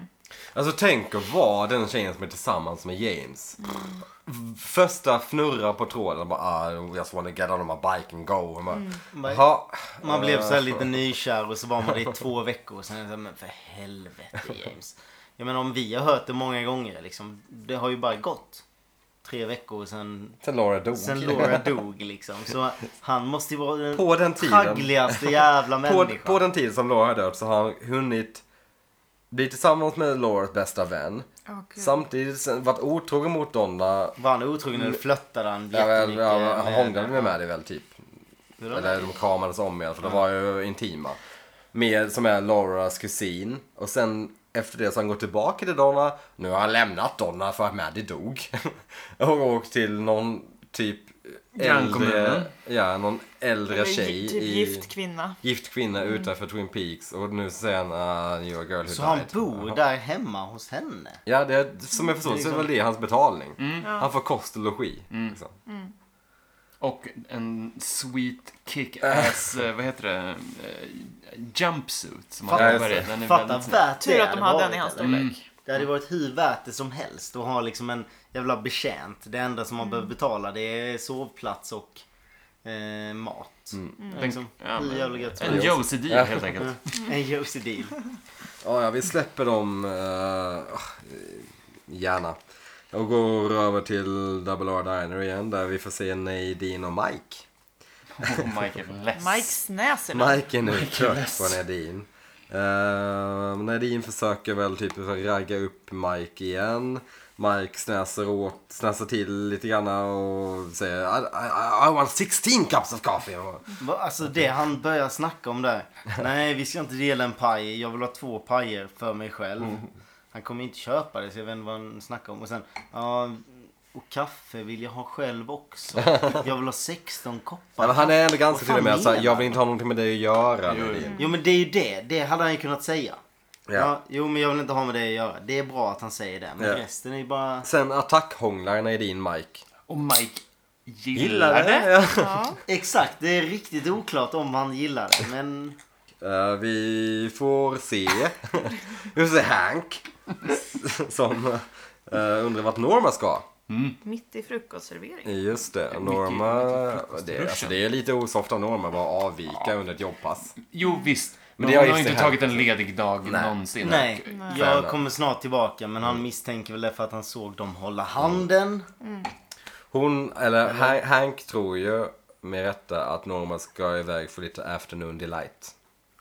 Alltså tänk att vara den tjejen som är tillsammans med James. Mm. Första fnurra på tråden. Bara, ah, jag just wanna get on my bike and go. Bara, mm. ha, man äh, blev så här lite nykär och så var man det i två veckor. Och sen är det så här, men för helvete James. Jag menar om vi har hört det många gånger liksom, det har ju bara gått tre veckor sen sen Laura dog. Sen Laura dog liksom. Så han måste ju vara den, på den tiden, traggligaste jävla människan. På, på den tiden som Laura dött så har han hunnit blir tillsammans med Lauras bästa vän. Oh, samtidigt varit otrogen mot Donna. Var han otrogen när du flöttade han? Ja, ja, han hånglade med Maddie väl typ. Eller de kramades om igen, för de var ju intima. Med, som är Lauras kusin. Och sen efter det så han går tillbaka till Donna. Nu har han lämnat Donna för att Maddie dog. Och åkt till någon typ äldre, ja, någon äldre tjej, typ gift kvinna gift kvinna mm. utanför Twin Peaks. Och nu säger han uh, your girl who så died. Han bor uh-huh. där hemma hos henne. Ja, det är, som jag förstår det, så var det hans betalning. mm. ja. Han får kost och logi. mm. Liksom. Mm. Och en sweet kick-ass, vad heter det, jumpsuit som han har varit. Fattar värt det. Tur att de hade den i hans storlek. Mm. Det hade varit hur värt det som helst och ha liksom en jävla betjänt. Det enda som man mm. behöver betala, det är sovplats och eh, mat. Mm. Mm. Liksom, ja, men, en Josie deal, ja, helt enkelt. En Josie deal. Ja, ja, vi släpper dem uh, gärna. Och går över till Double R Diner igen, där vi får se Nadine och Mike. Oh, Mike är less. Mikes näs är Mike är nu trött på Nadine. Uh, Nadine försöker väl typ ragga upp Mike igen. Mike snäser, åt, snäser till lite grann och säger I, I, I want sixteen cups of coffee. Alltså det han börjar snacka om där. Nej, vi ska inte dela en paj. Jag vill ha två pajer för mig själv. Mm. Han kommer inte köpa det, så jag vet inte vad han snackar om. Och sen, ja, och kaffe vill jag ha själv också. Jag vill ha sexton koppar. Men han är ändå ganska till och med såhär, jag vill inte ha någonting med det att göra. Jo, jo, men det är ju det. Det hade han ju kunnat säga. Ja. Ja, jo, men jag vill inte ha med det att göra. Det är bra att han säger det, men ja. resten är ju bara... Sen attackhånglarna i din Mike. Och Mike gillar det. Ja. Ja. Exakt, det är riktigt oklart om han gillar det, men... Uh, vi får se. Vi får se Hank som uh, undrar vart Norma ska. Mm. Mitt i frukostservering. Just det, Norma. Mitt i, mitt i det, alltså, det är lite osoft av Norma bara avvika ja. under ett jobbpass. Jo visst, men Norma det har inte Hank tagit en ledig dag Nej. någonsin. Nej, Nej. jag kommer snart tillbaka. Men han mm. misstänker väl för att han såg dem hålla handen. Mm. Hon, eller mm. Hank tror ju med rätta att Norma ska iväg för lite afternoon delight.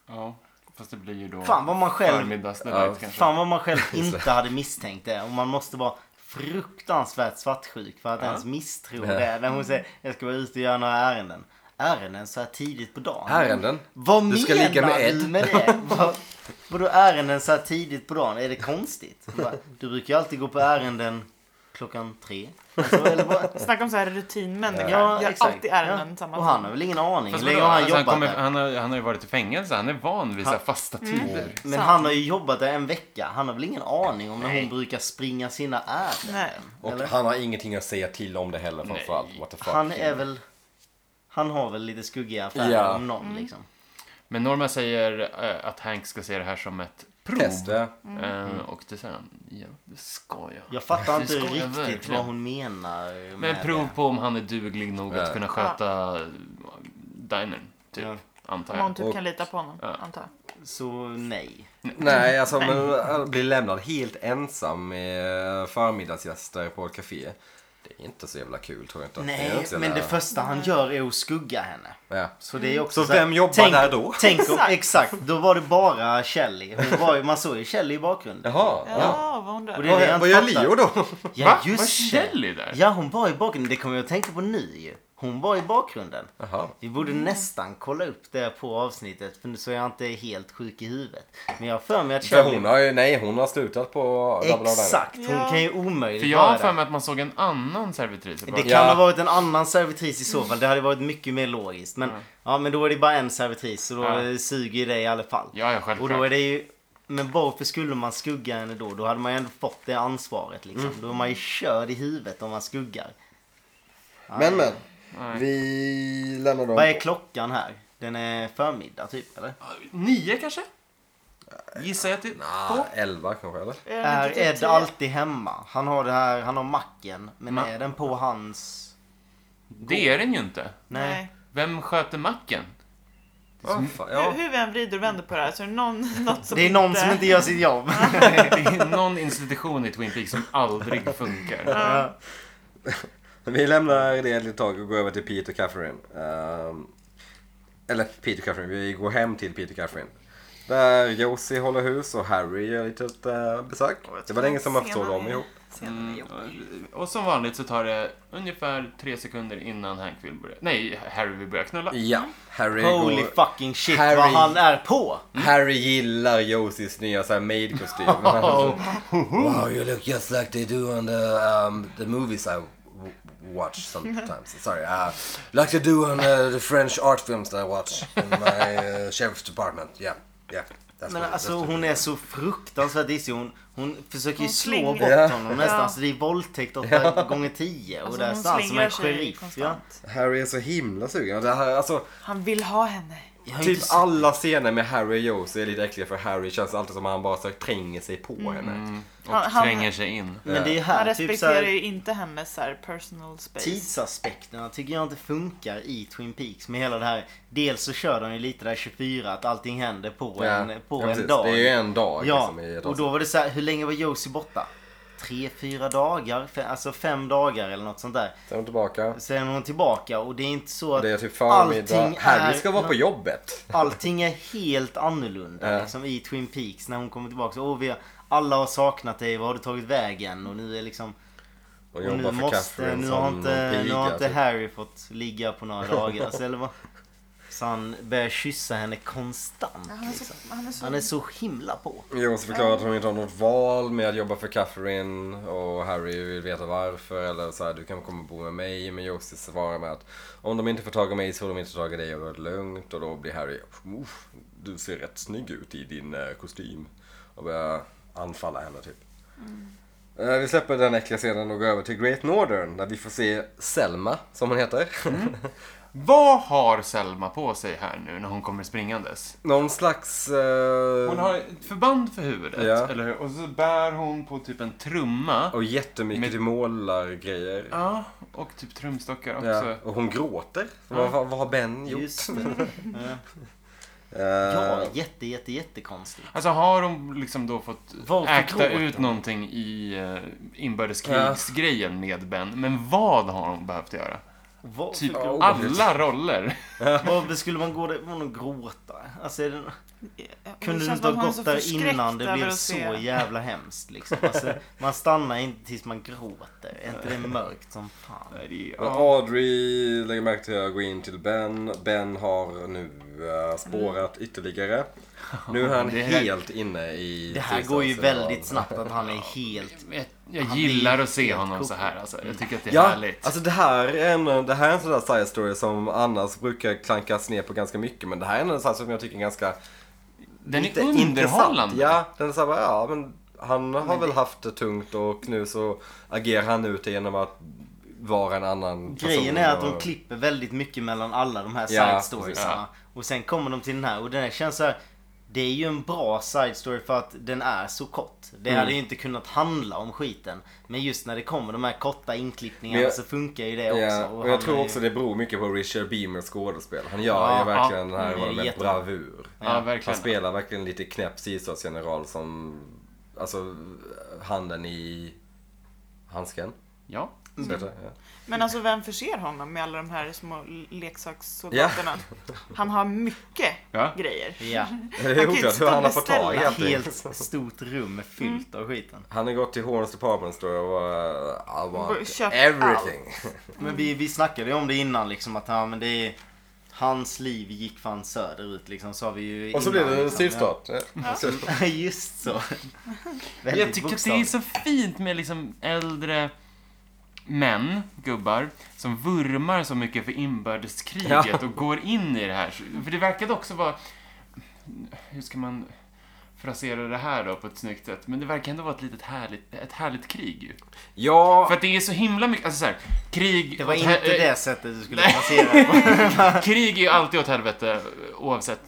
Ja, fast det blir ju då fan vad man själv, ja, fan vad man själv inte hade misstänkt det. Och man måste vara fruktansvärt svartsjuk för att ja. ens misstro ja. det. När hon säger, jag ska vara ute och göra några ärenden. Ärenden så här tidigt på dagen? Ärenden? Vad du ska ligga med Ed. Med det? Vad, vadå ärenden så här tidigt på dagen? Är det konstigt? Du brukar ju alltid gå på ärenden klockan tre. Alltså, eller vad? Snacka om så här rutinmänniskor. Ja, jag alltid är ja. den samma. Och han har väl ingen aning. Fast, men, då, han, alltså, han, kommer, han, har, han har ju varit i fängelse. Han är van vid han, fasta tider. Mm. Men sant. Han har ju jobbat där en vecka. Han har väl ingen aning om när Nej. hon brukar springa sina ärenden. Och eller? Han har ingenting att säga till om det heller. Framförallt. What the fuck? Han är väl... Han har väl lite skuggiga affärer ja. om någon mm. liksom. Men Norma säger äh, att Hank ska se det här som ett prov. Testa. Mm. Mm. Och det säger han, ja, det ska jag. Jag fattar inte riktigt verkligen. vad hon menar med men prov det. på om han är duglig nog ja. att kunna sköta ja. dinern, typ, ja. antar jag. Om typ kan lita på honom, ja. antar jag. Så nej. Nej, alltså man blir lämnad helt ensam med förmiddagsgäster på ett café. Det är inte så jävla kul, tror jag inte. Nej, det men det första han gör är att skugga henne. Ja. Så det är också så, så vem jobbar tänk, där då? Tänk om, exakt, då var det bara Kelly. Hon var ju, man såg ju Kelly i bakgrunden. Jaha. Ja, ja var hon där? Och det är vad gör Leo då? Ja, just var Kelly där? Ja, hon var i bakgrunden. Det kommer jag att tänka på nu ju. Hon var i bakgrunden. Aha. Vi borde mm. nästan kolla upp det på avsnittet. För nu så är jag inte helt sjuk i huvudet. Men jag för mig att Kelly... Hon har ju, nej, hon har slutat på... Exakt, hon ja. kan ju omöjligt. För jag har för mig att man såg en annan servitris. Det kan ja. ha varit en annan servitris i så fall. Det hade varit mycket mer logiskt. Men, ja. Ja, men då är det bara en servitris. Och då ja. suger det i alla fall. Ja, ja, självklart. Och då är det ju... Men varför skulle man skugga henne då? Då hade man ju ändå fått det ansvaret. Liksom. Mm. Då är man ju körd i huvudet om man skuggar. Ja. Men, men. Nej. Vi lämnar dem. Vad är klockan här? Den är förmiddag typ, eller? Nio kanske? Gissar jag till på? Elva kanske, eller? Är Ed alltid hemma? Han har det här, han har macken. Men Ma- är den på hans... Det är den ju inte. Nej. Vem sköter macken? Oh, ja. Hur vem vrider och vänder på det här så är det någon, något som, det är någon inte... som inte gör sitt jobb. Det är någon institution i Twin Peaks som aldrig funkar. Ja. Vi lämnar det ett tag och går över till Pete och Catherine. Um, eller Pete och Catherine. Vi går hem till Pete och Catherine. Där Josie håller hus och Harry gör ett äh, besök. Det var länge som man förstår dem ihop. Mm, och, och som vanligt så tar det ungefär tre sekunder innan Hank vill börja. Nej, Harry vill börja knulla. Ja, Harry Holy går, fucking shit, Harry, vad han är på. Mm. Harry gillar Josies nya så här maid-kostym. Oh. Wow, you look just like they do on the um, the movies I watch sometimes. Sorry, uh, like they do on uh, the French art films that I watch in my uh, sheriff's department. Yeah. Yeah, men alltså hon är så fruktansvärt dissig. Hon, hon försöker hon ju slå bort yeah. honom nästan yeah. Så det är våldtäkt åtta gånger tio. Och alltså, där står han som en sheriff ja. Harry är så himla sugen det här, alltså, han vill ha henne. Typ alla scener med Harry och Josie är lite äckliga. För Harry känns alltid som att han bara så tränger sig på mm. henne. Och han, han, tränger sig in men det är här, han respekterar typ så här, ju inte hennes så här, personal space. Tidsaspekterna tycker jag inte funkar i Twin Peaks. Med hela det här. Dels så kör de ju lite där tjugofyra. Att allting händer på ja. en, på ja, en dag. Det är ju en dag ja. liksom, och då var det så här, hur länge var Josie borta? Tre, fyra dagar, fem, alltså fem dagar eller något sånt där. Sen är hon tillbaka. Sen är hon tillbaka och det är inte så att det är typ allting är... Vi ska vara på jobbet. Allting är helt annorlunda. Liksom i Twin Peaks när hon kommer tillbaka. Så, oh, vi har, alla har saknat dig, vad har du tagit vägen? Och nu är liksom... Och, och nu, måste, nu har inte, piga, nu har inte typ. Harry fått ligga på några dagar. Alltså, eller vad? Så han börjar kyssa henne konstant. Ja, han, är så, liksom. han, är så... han är så himla på. Jo, så förklarar att hon inte har något val med att jobba för Catherine. Och Harry vill veta varför. Eller så här, du kan komma och bo med mig. Men Josie svarar med att om de inte får tag i mig så har de inte tagit dig. Och då är det lugnt. Och då blir Harry, du ser rätt snygg ut i din kostym. Och börjar anfalla henne typ. Mm. Vi släpper den äckliga scenen och går över till Great Northern. Där vi får se Selma, som hon heter. Mm. Vad har Selma på sig här nu när hon kommer springandes? Någon slags... Uh... Hon har ett förband för huvudet, ja. Eller hur? Och så bär hon på typ en trumma. Och jättemycket med... målargrejer. Ja, och typ trumstockar också. Ja. Och hon gråter. Ja. Vad, vad har Ben gjort? Just det. Ja, uh... jätte, jätte, jätte konstigt. Alltså har de liksom då fått äkta ut någonting i uh, inbördeskrigsgrejen uh. med Ben. Men vad har hon behövt göra? Vad, typ oh, alla roller. Varför skulle man gå där och gråta? Alltså, är det... Kunde du inte ha gått där innan? Det blev så jävla hemskt. Liksom. Alltså, man stannar inte tills man gråter. Är inte det mörkt som fan? Nej, är... Audrey lägger märke till att gå in till Ben. Ben har nu uh, spårat ytterligare. Nu är han det här, helt inne i... Det här går ju väldigt snabbt att han är helt... Jag gillar att se honom så här. Alltså. Jag tycker att det är ja, härligt. Alltså det här är en, det här är en sån där side story som annars brukar klankas ner på ganska mycket. Men det här är en sån som jag tycker är ganska... Den är underhållande. Ja, den är så här, ja, men han har men väl det... haft det tungt och nu så agerar han ut genom att vara en annan person. Grejen är att och... de klipper väldigt mycket mellan alla de här side stories. Ja, ja. Och sen kommer de till den här och den här känns så här... Det är ju en bra side story för att den är så kort. Det hade mm. ju inte kunnat handla om skiten. Men just när det kommer de här korta inklippningarna jag, så funkar ju det också. Yeah. Och, och jag tror också ju... det beror mycket på Richard Beamers skådespel. Han gör ja, ju verkligen ja, den här rollen med bravur. Ja, ja, han spelar verkligen lite knäpp sysårsgeneral som... Alltså, handen i handsken. Ja. Mm. Det, ja. Men alltså vem förser honom med alla de här små leksakssoldaterna? Yeah. Han har mycket ja. grejer. Ja. Det är oklart hur han har fått tag i ett helt stort rum fyllt mm. av skiten. Han har gått till Horns Department Store och uh, I want Köpt everything. Mm. Men vi, vi snackade ju om det innan liksom att ja, men det är, hans liv gick fan söderut liksom, så har vi ju. Och så blev det en sydstart. Ja. Just så. Jag tycker att det är så fint med liksom äldre men gubbar som vurmar så mycket för inbördeskriget ja. och går in i det här. För det verkade också vara... Hur ska man frasera det här då på ett snyggt sätt? Men det verkar ändå vara ett litet härligt, ett härligt krig ju. Ja. För att det är så himla mycket... Alltså så här, krig... Det var inte he- det sättet du skulle frasera det. Krig är ju alltid åt helvete oavsett...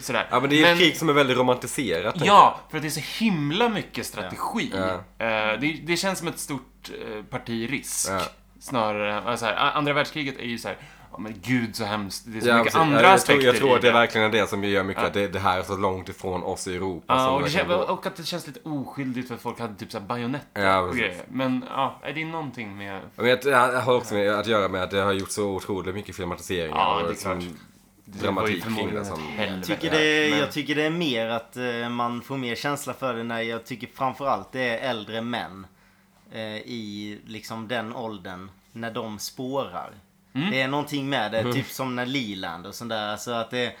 Sådär. Ja, men det är men, ett krig som är väldigt romantiserat. Ja, för att det är så himla mycket strategi. Ja. Uh, det, det känns som ett stort uh, partirisk. Ja. Snarare, uh, såhär, andra världskriget är ju så här. Ja, men gud så hemskt. Det är så ja, mycket andra ja, jag aspekter. Tror, jag tror att det är verkligen det som gör mycket ja. att det, det här är så långt ifrån oss i Europa. Ja, och, det känns, och att det känns lite oskyldigt för att folk hade typ så här bajonetter ja, och grejer. Men ja, är det någonting med... Men jag, det har också med, att göra med att det har gjort så otroligt mycket filmatisering. Ja, det är klart. dramatik kring det som... Jag tycker det, men... jag tycker det är mer att uh, man får mer känsla för det när jag tycker framförallt det är äldre män uh, i liksom den åldern när de spårar. Mm. Det är någonting med det, mm. typ som när Liland och sånt där, alltså att det,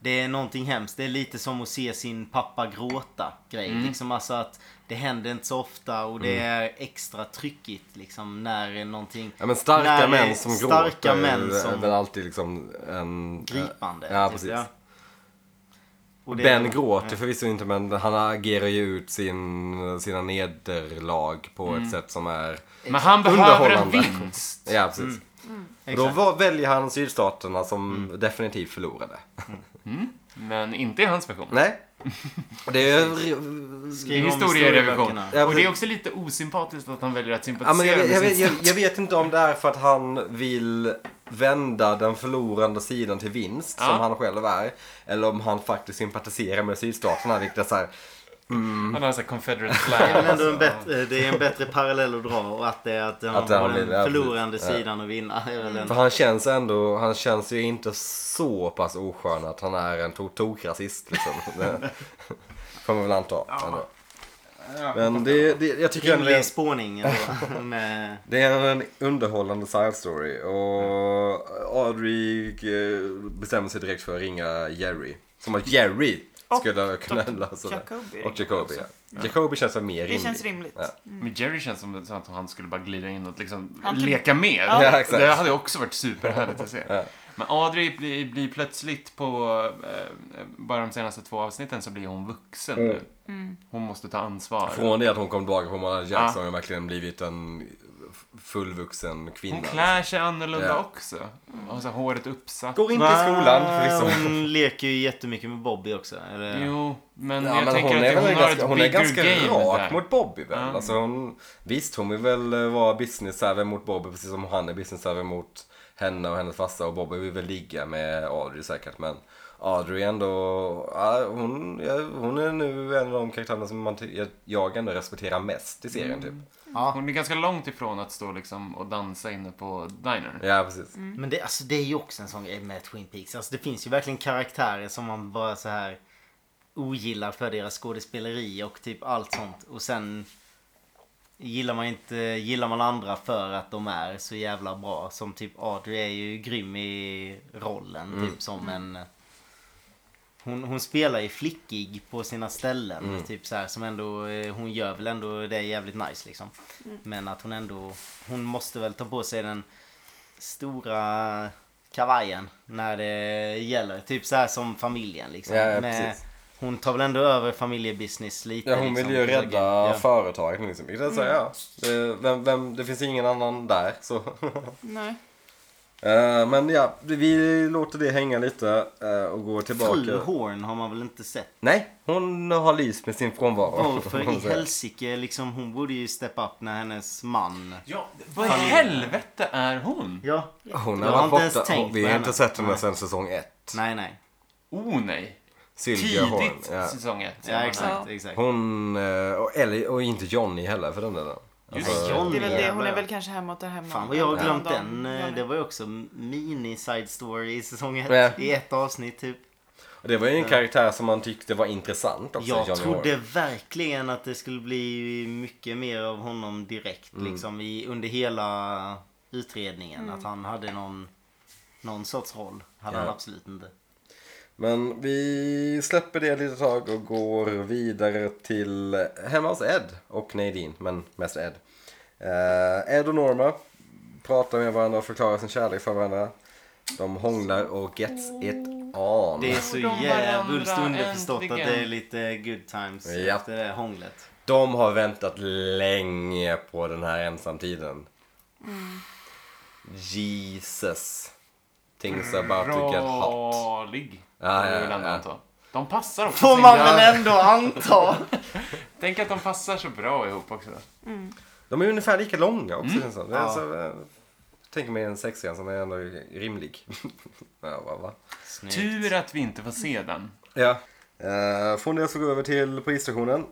det är någonting hemskt. Det är lite som att se sin pappa gråta grej, mm. liksom, alltså att det händer inte så ofta och det mm. är extra tryckigt liksom när någonting... Ja, men starka män som starka gråter män som är väl alltid liksom en... gripande. Ja, precis. Ja. Och det Ben är... gråter ja. Förvisso inte, men han agerar ju ut sin, sina nederlag på mm. ett sätt som är men han behöver en vinst. Ja, precis. Mm. Mm. Då var, väljer han sydstaterna som mm. definitivt förlorade. Mm. Mm. Men inte i hans version. Nej. Det är historierevision. Ja, och det är också lite osympatiskt att han väljer att sympatisera. Ja, men jag, jag, jag, jag, jag vet inte om det är för att han vill vända den förlorande sidan till vinst, ja. Som han själv är, eller om han faktiskt sympatiserar med sydstaterna, vilket är så här. Mm. Han har så Confederate flag. Det är ändå en bättre, det är en bättre parallell att dra, och att det är att han att har den förlorande ja. sidan att vinna. Mm. För han känns ändå, han känns ju inte så pass oskön att han är en tokrasist liksom. Det får man väl anta ja. ändå. Men det, det, jag tycker ändå en spåning med... Det är en underhållande side story. Och Audrey bestämmer sig direkt för att ringa Jerry. Som att Jerry skulle kunna läsa Jacobi. Och Jacobi. Ja. Jacobi känns mer rimligt. Det känns rimligt. Ja. Mm. Men Jerry känns som att han skulle bara glida in och liksom han typ... leka med. Ja. Ja, exakt. Det hade också varit superhärligt att se. Ja. Men Audrey blir, blir plötsligt på eh, bara de senaste två avsnitten så blir hon vuxen mm. nu. Mm. Hon måste ta ansvar. Från det att hon kom tillbaka på Mona Jackson har ja. verkligen blivit en fullvuxen kvinna. Hon klär sig annorlunda ja. också. Och så håret uppsatt. Går inte i skolan förvisso. Hon leker ju jättemycket med Bobby också. Eller? Jo, men ja, jag men tänker hon att hon, hon, ganska, hon är ganska rak mot Bobby väl. Mm. Alltså hon, visst, hon vill väl vara business-server mot Bobby precis som han är business-server mot henne och hennes fasta, och Bobby vill väl ligga med Audrey säkert, men Audrey ändå, ja, hon, ja, hon är nu en av de karaktärerna som man, jag, jag ändå respekterar mest i serien typ. Mm. Ja. Hon är ganska långt ifrån att stå liksom och dansa inne på dinern. Ja, precis. Mm. Men det, alltså, det är ju också en sån grej med Twin Peaks. Alltså, det finns ju verkligen karaktärer som man bara så här ogillar för deras skådespeleri och typ allt sånt. Och sen gillar man inte gillar man andra för att de är så jävla bra. Som typ Audrey är ju grym i rollen. Mm. Typ som en... Hon, hon spelar ju flickig på sina ställen mm. typ så här, som ändå hon gör väl ändå det är jävligt nice liksom. Mm. Men att hon ändå hon måste väl ta på sig den stora kavajen när det gäller typ så här som familjen liksom. Ja, ja, med, hon tar väl ändå över familjebusiness lite ja, hon liksom, vill ju rädda ja. företaget liksom. Det mm. så ja. Det, vem, vem, det finns ingen annan där så. Nej. Uh, men ja, vi låter det hänga lite uh, och går tillbaka. Fru Horn har man väl inte sett? Nej, hon har lyst med sin frånvaro. Varför i helsike, liksom, hon borde ju steppa upp när hennes man... Ja, vad i helvete är hon? Ja. Hon har varit borta, oh, vi har inte sett henne sedan säsong ett. Nej, nej. Oh nej. Sylvia Horn. Tidigt ja. säsong ett. Ja, exakt, ja. exakt. Hon, och, eller, och inte Johnny heller för den där. Just alltså, det är väl det. Hon är väl kanske hemma och tar hem. Fan vad jag har glömt den. Det var ju också mini side story i säsong ett yeah. i ett avsnitt typ. Och det var ju en karaktär som man tyckte var intressant också. Jag trodde Horn. verkligen att det skulle bli mycket mer av honom direkt mm. liksom i, under hela utredningen mm. att han hade någon någon sorts roll. Hade yeah. han absolut inte. Men vi släpper det lite tag och går vidare till hemma hos Ed och Nadine, men mest Ed. Eh, Ed och Norma pratar med varandra och förklarar sin kärlek för varandra. De hånglar och gets it on. Det är så jävligt underförstått att det är lite good times ja. efter det hånglet. De har väntat länge på den här ensamtiden. Mm. Jesus. Things about to get hot. Ja, ja, ja, ja. De passar också. Får man väl ändå anta. Tänk att de passar så bra ihop också. Mm. De är ungefär lika långa också. Mm. Så. Ja. Alltså, tänk mig en sexscen som är ändå rimlig. ja, va, va. Tur att vi inte får se den. Ja. Uh, från det så går vi över till polisstationen.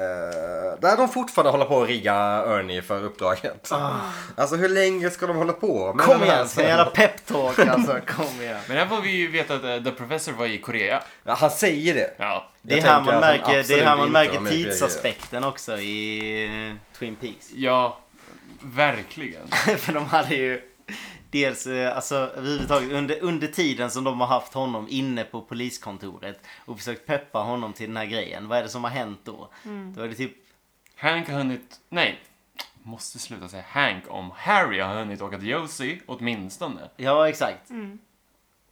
Uh, där de fortfarande håller på att rigga Ernie för uppdraget. Ah. Alltså hur länge ska de hålla på? Men kom igen, ska jag göra pep-talk alltså, kom igen. Men här får vi ju veta att uh, The Professor var i Korea. Ja, han säger det. Ja. Det är här man märker, det är här man märker tidsaspekten också i Twin Peaks. Ja, verkligen. För de hade ju dels, alltså överhuvudtaget under, under tiden som de har haft honom inne på poliskontoret och försökt peppa honom till den här grejen. Vad är det som har hänt då? Mm. Då är det typ... Hank har hunnit... Nej, måste sluta säga Hank om Harry har hunnit åka till Josie, åtminstone. Ja, exakt. Mm.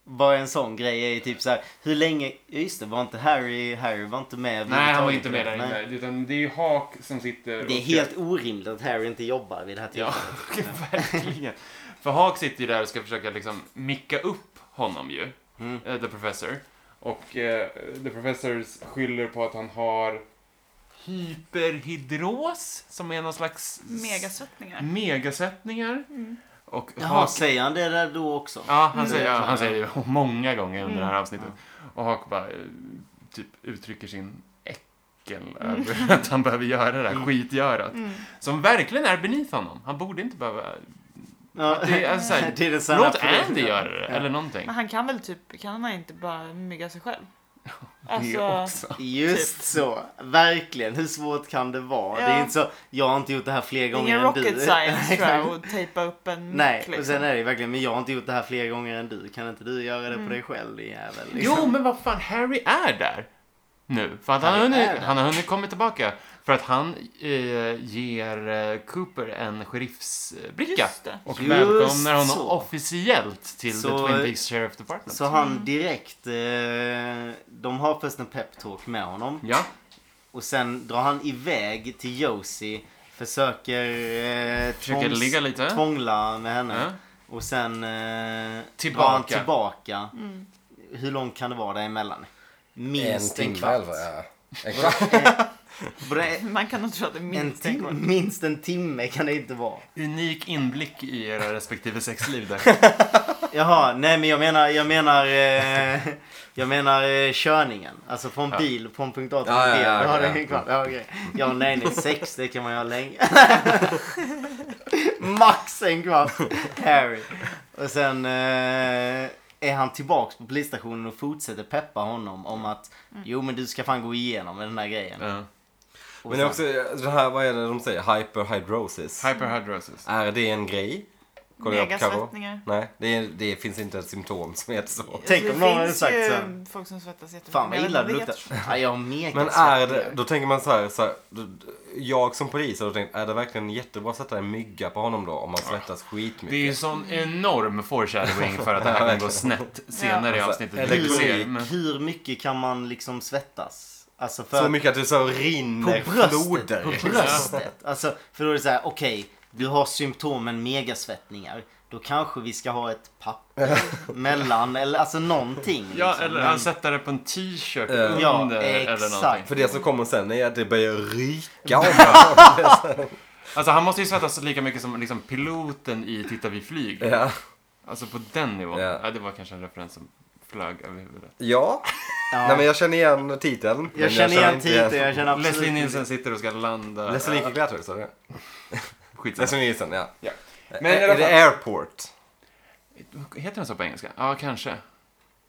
Bara en sån grej är ju typ så här, hur länge... Just det, var inte Harry... Harry var inte med... Nej, han var inte med där inne. Utan det är ju Hawk som sitter... Det är helt gör... orimligt att Harry inte jobbar vid det här tillfället. Ja, verkligen. För Hawk sitter ju där och ska försöka liksom micka upp honom ju. Mm. Uh, The Professor. Och uh, The Professor skyller på att han har hyperhidros. Som är någon slags... Megasvettningar. Megasvettningar. Mm. Och Hawk... Jaha, säger han det där då också? Ja, han säger, mm. han säger det många gånger under mm. det här avsnittet. Och Hawk bara typ uttrycker sin äckel mm. över att han behöver göra det där mm. skitgörat. Mm. Som verkligen är beneath honom. Han borde inte behöva... Ja, det är alltså såhär, det är det låt Andy göra det, ja. Eller någonting. Men han kan väl typ, kan han inte bara mygga sig själv? Alltså, just typ. Så, verkligen, hur svårt kan det vara? Ja. Det är inte så, jag har inte gjort det här fler gånger än du. Ingen rocket science tror jag, och tejpa upp en... Nej, liksom. Och sen är det verkligen, men jag har inte gjort det här fler gånger än du. Kan inte du göra det mm. på dig själv, jävel? Liksom. Jo, men vad fan, Harry är där nu. För att han, hunnit, han har hunnit komma tillbaka. För att han eh, ger eh, Cooper en sheriffsbricka. Och just välkomnar honom så. Officiellt till så, The Twin Peaks Sheriff Department. Så han direkt... Eh, de har först en pep-talk med honom. Ja. Och sen drar han iväg till Josie. Försöker, eh, försöker tvångs, ligga lite. Tvångla med henne. Ja. Och sen eh, tillbaka. drar han tillbaka. Mm. Hur långt kan det vara däremellan? Minst en, en kvart. Man kan nog tro att det är minst en, tim- minst en timme kan det inte vara. Unik inblick i era respektive sexliv där. Jaha, nej men jag menar jag menar eh, jag menar eh, körningen, alltså från ja. bil från punkt A till ja, B. Ja, ja, okay, ja. Ja, okay. ja nej nej sex det kan man göra länge. Max en kvart. Harry. Och sen eh, är han tillbaks på polisstationen och fortsätter peppa honom om att mm. jo men du ska fan gå igenom med den här grejen. Mm. Men sen, också det här, vad är det de säger? Hyperhidrosis. Hyperhidrosis. Är det en grej? Megasvettningar. Nej, det, är, det finns inte ett symptom som heter så. Det tänk om någon hade sagt så här, folk som svettas jättemycket. Fan vad illa det luktar. Nej, jag mega. Men är det, då tänker man så här, så här jag som polis har tänkt, är det verkligen jättebra att sätta en mygga på honom då om man svettas skitmycket? Det är ju en sån enorm foreshadowing för att det här kan gå snett senare ja. I avsnittet. Hur, hur mycket kan man liksom svettas? Alltså för så mycket att det så rinner på bröstet, floder. På bröstet. Alltså, för då är det så här, okej, okay, du har symptomen megasvettningar. Då kanske vi ska ha ett papper mellan, eller alltså någonting. Liksom. Ja, eller han sätter det på en t-shirt uh, under ja, eller någonting. För det som kommer sen är att det börjar ryka. Alltså han måste ju svettas lika mycket som liksom, piloten i Tittar vi flyg. Yeah. Alltså på den nivån. Yeah. Ja, det var kanske en referens som... Flagg över huvudet. Ja. ja. Nej men jag känner igen titeln. Jag känner jag igen titeln. Jag känner absolut. Leslie Nielsen sitter och ska landa. Leslie Nielsen ja. Tror jag så. Skit. Leslie Nielsen, ja. ja. Men är det, det airport? Heter den så på engelska? Ja, kanske.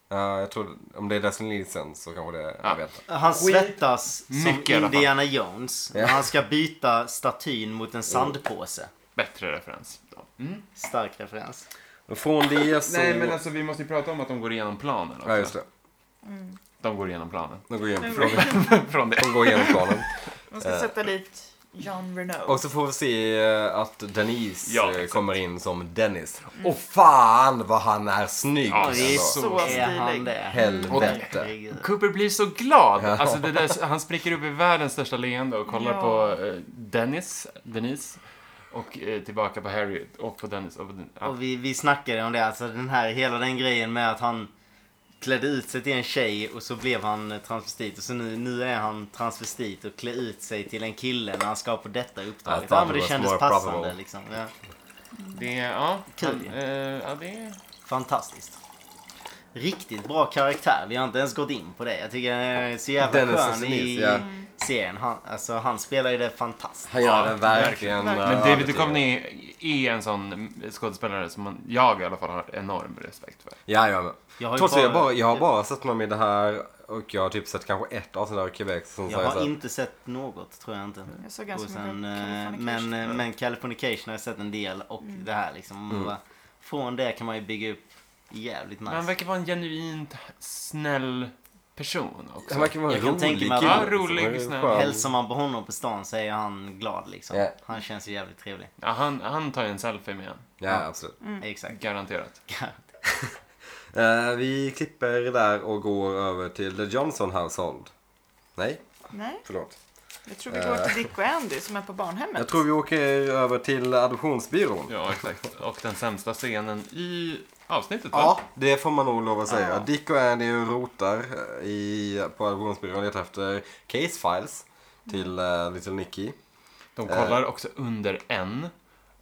Ja, uh, jag tror om det är Leslie Nielsen så kanske det ja. Jag vet. Han svettas Skit. Som mycket, Indiana Jones. Ja. När han ska byta statyn mot en sandpåse. Mm. Bättre referens. Mm. Stark referens. Från det så... Nej, men alltså vi måste ju prata om att de går igenom planen också. Ja, just det. Mm. De går igenom planen. De går igenom planen. Från det. De går igenom planen. Man ska sätta dit Jean Renault. Och så får vi se att Denise ja, kommer in som Dennis. Mm. Och fan vad han är snygg. Ja, det är så, så stilig. Helvete. Mm. Cooper blir så glad. Alltså det där, han spricker upp i världens största leende och kollar ja. På Dennis. Denise. Och eh, tillbaka på Harry och på Dennis. Och, på den, ja. Och vi, vi snackade om det. Alltså den här, hela den grejen med att han klädde ut sig till en tjej och så blev han transvestit. Och så nu, nu är han transvestit och klä ut sig till en kille när han ska på detta uppdraget. Ja, men det kändes passande liksom. Ja. Det är, ja. Kul. Ja, ja, det är... Fantastiskt. Riktigt bra karaktär. Vi har inte ens gått in på det. Jag tycker den är så jävla skön i... Ja. serien. Han, alltså, han spelar ju det fantastiskt. Han gör det verkligen. verkligen. Men David Duchovny är en sån skådespelare som man, jag i alla fall har enorm respekt för. Ja, ja. Jag har, Trots bara, jag bara, jag har bara sett mig med det här. Och jag har typ sett kanske ett av sådana där Quebec. Jag har så inte sett något, tror jag inte. Jag såg ganska sen, mycket men, men Californication har jag sett en del. Och mm. det här liksom. Mm. Bara, från det kan man ju bygga upp jävligt nice. Han verkar vara en genuint snäll person också. Han verkar vara jag rolig. Tänka mig att rolig, snäll. Hälsar man på honom på stan så är han glad liksom. Yeah. Han känns ju jävligt trevlig. Ja, han, han tar ju en selfie med han. Ja, ja. Absolut. Mm. Exakt. Garanterat. Garanterat. Uh, vi klipper där och går över till The Johnson Household. Nej? Nej. Förlåt. Jag tror vi går uh, till Dick och Andy som är på barnhemmet. Jag tror vi åker över till adoptionsbyrån. Ja, exakt. Och den sämsta scenen i avsnittet. Ja, va? Det får man nog lov att säga. Ah. Dick och Andy rotar i, på adoptionsbyrån letar efter case files till uh, Little Nicky. De kollar uh, också under en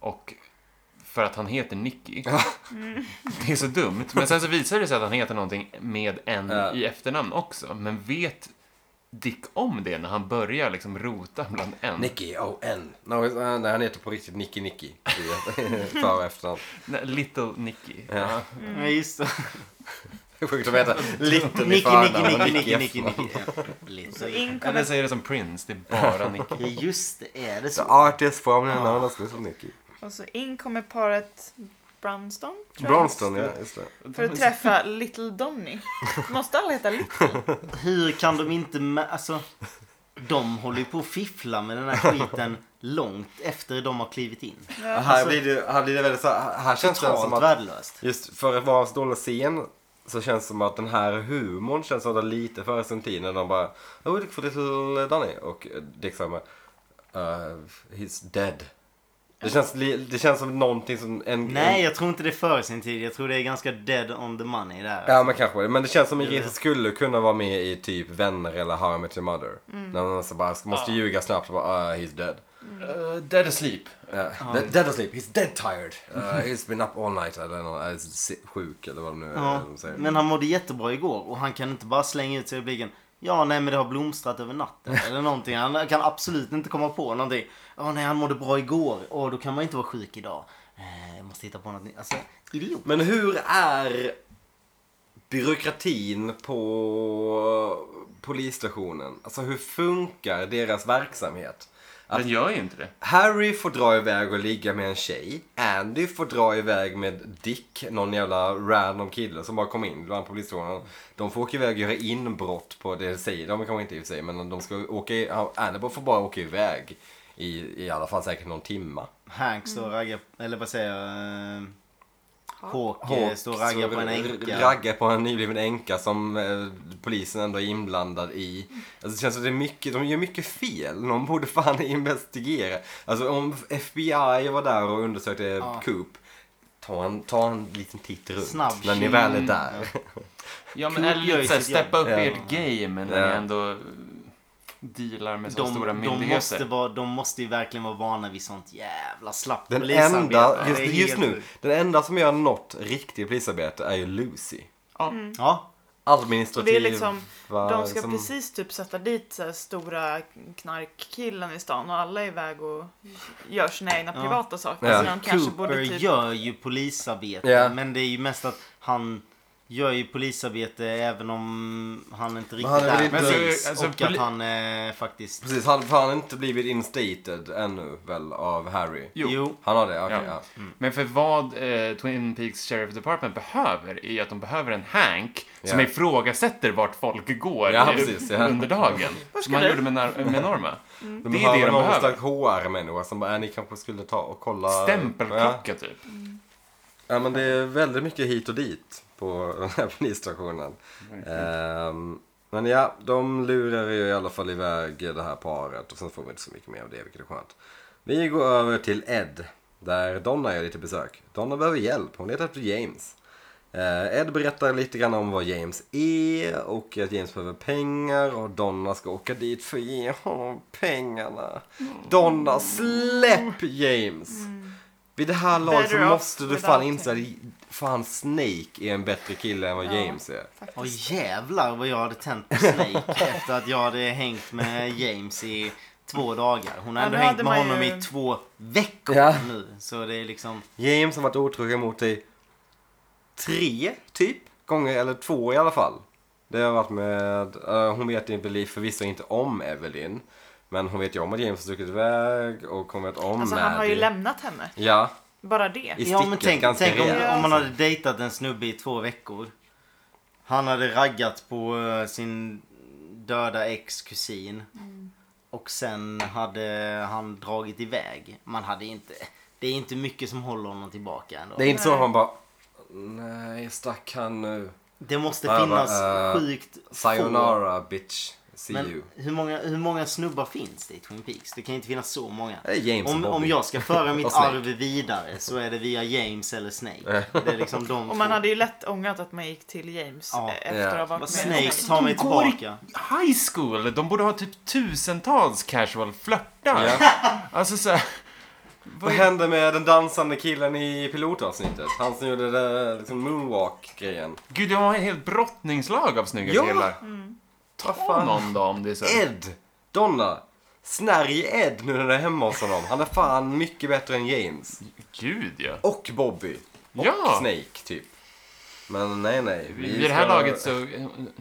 och... För att han heter Nicky. Mm. Det är så dumt. Men sen så visar det sig att han heter någonting med en uh. i efternamn också. Men vet Dick om det när han börjar liksom rota bland en? Nicky, oh, en. No, han heter på riktigt Nicky Nicky. För och efternamn. Little Nicky. Ja, mm. just det. Sjukt att veta. Little Nicky, Nicky, Nicky, Nicky, Nicky. Eller säger det som Prince, det är bara Nicky. Just det, är det så. The artist formen är annars som Nicky. Och så in kommer paret Brownston. Brownston, ja, just det. För att träffa Little Donny. Måste alla heta Little? Hur kan de inte... Mä- alltså, de håller ju på att fiffla med den här skiten långt efter de har klivit in. Ja. Alltså, här blir det, här blir det väldigt så... Här känns det som att... Värdelöst. Just för att vara så dålig scen så känns det som att den här humorn känns som att det lite före sin tid när de bara... Oh, Dick får Little Donny. Och Dick sa med... Uh, he's dead. Det känns, det känns som någonting som... En, Nej, jag tror inte det är för sin tid. Jag tror det är ganska dead on the money där. Ja, men kanske. Men det känns som en grej som skulle kunna vara med i typ Vänner eller How I Met Your Mother. Mm. När man så bara måste ah. ljuga snabbt och bara, uh, he's dead. Uh, dead asleep. Uh, ah. dead, dead asleep. He's dead tired. Uh, he's been up all night. I don't know. Uh, he's sjuk eller vad det nu ah. är. Säger. Men han mådde jättebra igår. Och han kan inte bara slänga ut sig i blicken. Ja, nej, men det har blomstrat över natten eller någonting. Han kan absolut inte komma på någonting. Ja, oh, nej, han mådde bra igår. Och oh, då kan man inte vara sjuk idag. Eh, jag måste hitta på något nytt. Alltså, idiot. Men hur är byråkratin på polisstationen? Alltså, hur funkar deras verksamhet? Att den gör ju inte det. Harry får dra iväg och ligga med en tjej. Andy får dra iväg med Dick, någon jävla random kille som bara kom in bland polisstationen. De får åka iväg och göra inbrott på det säger. De kommer inte i sig, men de ska åka i, Andy får bara åka iväg i i alla fall säkert någon timma. Hank står och raggar, eller vad säger jag? Håke står och raggar på en änka. Raggar på en nybliven änka som eh, polisen ändå är inblandad i. Alltså det känns som att det är mycket, de gör mycket fel. De borde fan investigera. Alltså om F B I var där och undersökte ja. Coop, ta en, ta en liten titt runt snabb när ni väl är där. Ja, ja men eller steppa upp ja. ert game när ja. ni ändå dealar med så de, stora myndigheter. De måste, vara, de måste ju verkligen vara vana vid sånt jävla slappt polisarbete. Just, just nu, den enda som gör något riktigt polisarbete är ju Lucy. Ja. Mm. ja. Administrativ. Det är liksom, de ska som... precis typ sätta dit så här stora knarkkillen i stan och alla är iväg och gör sina egna ja. privata saker. Ja. Så de kanske Cooper borde typ... gör ju polisarbete yeah. men det är ju mest att han... gör ju polisarbete även om han inte riktigt han är inte, polis, alltså, och poli- att han eh, faktiskt... Precis, han har inte blivit instated ännu väl av Harry. Jo. Han har det, okej. Okay, ja. ja. mm. Men för vad eh, Twin Peaks Sheriff Department behöver är att de behöver en Hank yeah. som ifrågasätter vart folk går ja, precis, ja. under dagen. Som han gjorde med, med Norma. Mm. De det är det de behöver. Någon slags H R-människa som bara, ni kanske skulle ta och kolla... Stämpelklocka ja. typ. Mm. Ja, men det är väldigt mycket hit och dit på den här polisstationen. Um, men ja, de lurar ju i alla fall iväg det här paret. Och sen får vi inte så mycket mer av det, vilket är skönt. Vi går över till Ed, där Donna gör lite besök. Donna behöver hjälp, hon letar efter James. Uh, Ed berättar lite grann om vad James är. Och att James behöver pengar. Och Donna ska åka dit för att ge honom pengarna. Donna, släpp James! Vid det här laget så måste du fan inse att fan Snake är en bättre kille än vad ja, James är. Åh jävlar vad jag hade tänt på Snake efter att jag hade hängt med James i två dagar. Hon har ja, ändå hängt med honom ju... i två veckor ja. nu. Så det är liksom... James har varit otrogen mot dig tre typ gånger, eller två i alla fall. Det har varit med... Uh, hon vet inte, förvisso inte om Evelyn. Men hon vet ju om att James har stuckit iväg och hon vet om alltså, Maddie. Han har ju lämnat henne. Ja. Bara det. I ja, men tänk, tänk om, om man hade dejtat en snubbe i två veckor. Han hade raggat på uh, sin döda ex-kusin. Mm. Och sen hade han dragit iväg. Man hade inte... Det är inte mycket som håller honom tillbaka ändå. Det är inte så att han bara... Nej, stack han nu. Det måste ah, finnas bara, uh, sjukt sayonara, få. Bitch. See men you. Hur många, hur många snubbar finns det i Twin Peaks? Det kan inte finnas så många. James om, om jag ska föra mitt arv vidare så är det via James eller Snake. Det är liksom de och man två. Hade ju lätt ångat att man gick till James ja. Efter yeah. att ha varit med. Snake tar mig tillbaka. High school, de borde ha typ tusentals casual flörtar. Yeah. Alltså så här... Vad hände med den dansande killen i pilotavsnittet? Han som gjorde det liksom moonwalk-grejen. Gud, jag har en helt brottningslag av snygga ja. Killar. Mm. Ta fan någon dag om det är så. Ed! Donna! Snärj Ed nu när det är hemma hos honom. Han är fan mycket bättre än James. Gud, ja. Och Bobby. Och ja. Snake, typ. Men nej, nej. Vi I det här laget ha... så...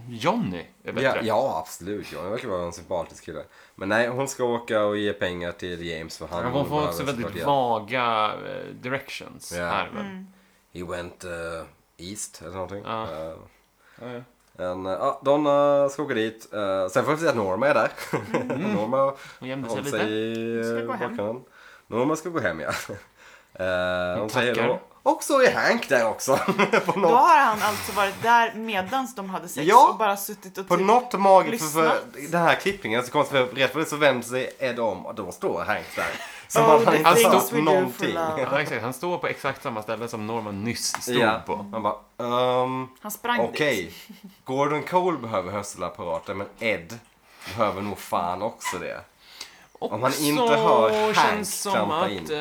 Johnny är bättre. Ja, ja absolut. Johnny verkar vara en sympatisk kille. Men nej, hon ska åka och ge pengar till James för han... Ja, hon får också väldigt partier. Vaga directions yeah. här. Mm. He went uh, east eller någonting. Ja. Uh, ja, ja. En, ja, Donna ska åka dit. Uh, sen får vi se att Norma är där. Mm. Norma gömde sig lite. I, ska gå hem. Norma ska gå hem, ja. Uh, hon säger då. Och så är Hank där också. På då har han alltså varit där medans de hade sex ja, och bara suttit och på något magiskt för, för den här klippningen så kommer rätt för det så vänder sig Ed om och då står Hank där. Som oh, han inte sagt någonting. Ja, exakt. Han står på exakt samma ställe som Norman nyss stod yeah. på. Han bara, um, han sprang okej. Okay. Gordon Cole behöver höstelapparaten men Ed behöver nog fan också det. Och om man inte hör känns som att in.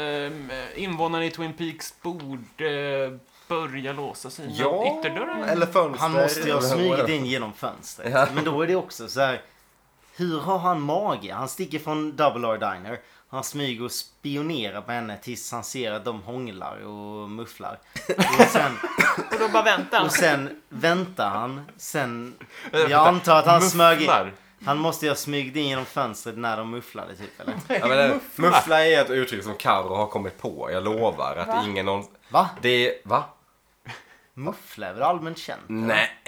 äh, invånarna i Twin Peaks borde äh, börja låsa sina ja, ytterdörrar. Eller fönster. Han måste ju ha smugit in genom fönstret. Ja. Men då är det också så här, hur har han mage? Han sticker från Double R Diner. Han smyger och spionerar på henne tills han ser att de hånglar och mufflar. Och, sen, och då bara väntar han. Och sen väntar han. Sen, jag antar att han smög in. Han måste ju ha smygde in genom fönstret när de mufflade typ, eller? Ja, men det, muffla är ett uttryck som Karo har kommit på. Jag lovar att va? Ingen någon... Va? Det är... Va? Muffla är väl allmänt känt? Nej.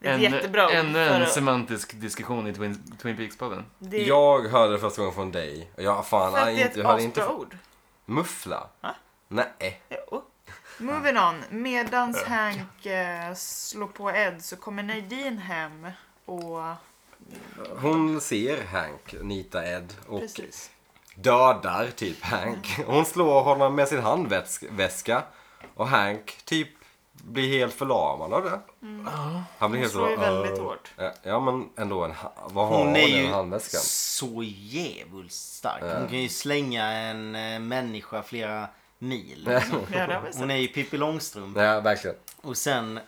En, jättebra en, en att... semantisk diskussion i Twin, Twin Peaks-podden. Det... Jag hörde det första gången från dig. Och jag fan, jag inte... Det är ett inte... ord. Muffla? Ha? Nej. Jo. Moving on. Medans Hank eh, slår på Ed så kommer Nadine hem och... Hon ser Hank nita Ed och precis. Dödar typ Hank. Hon slår honom med sin handväska och Hank typ blir helt förlamad av det. Mm. Han blir hon helt slår ju väldigt hårt. Ja men ändå, en ha- vad har hon, hon i handväskan? Så jävligt stark. Hon ja. Kan ju slänga en människa flera mil. Liksom. Ja, hon är ju Pippi Långstrump. Ja, verkligen. Och sen...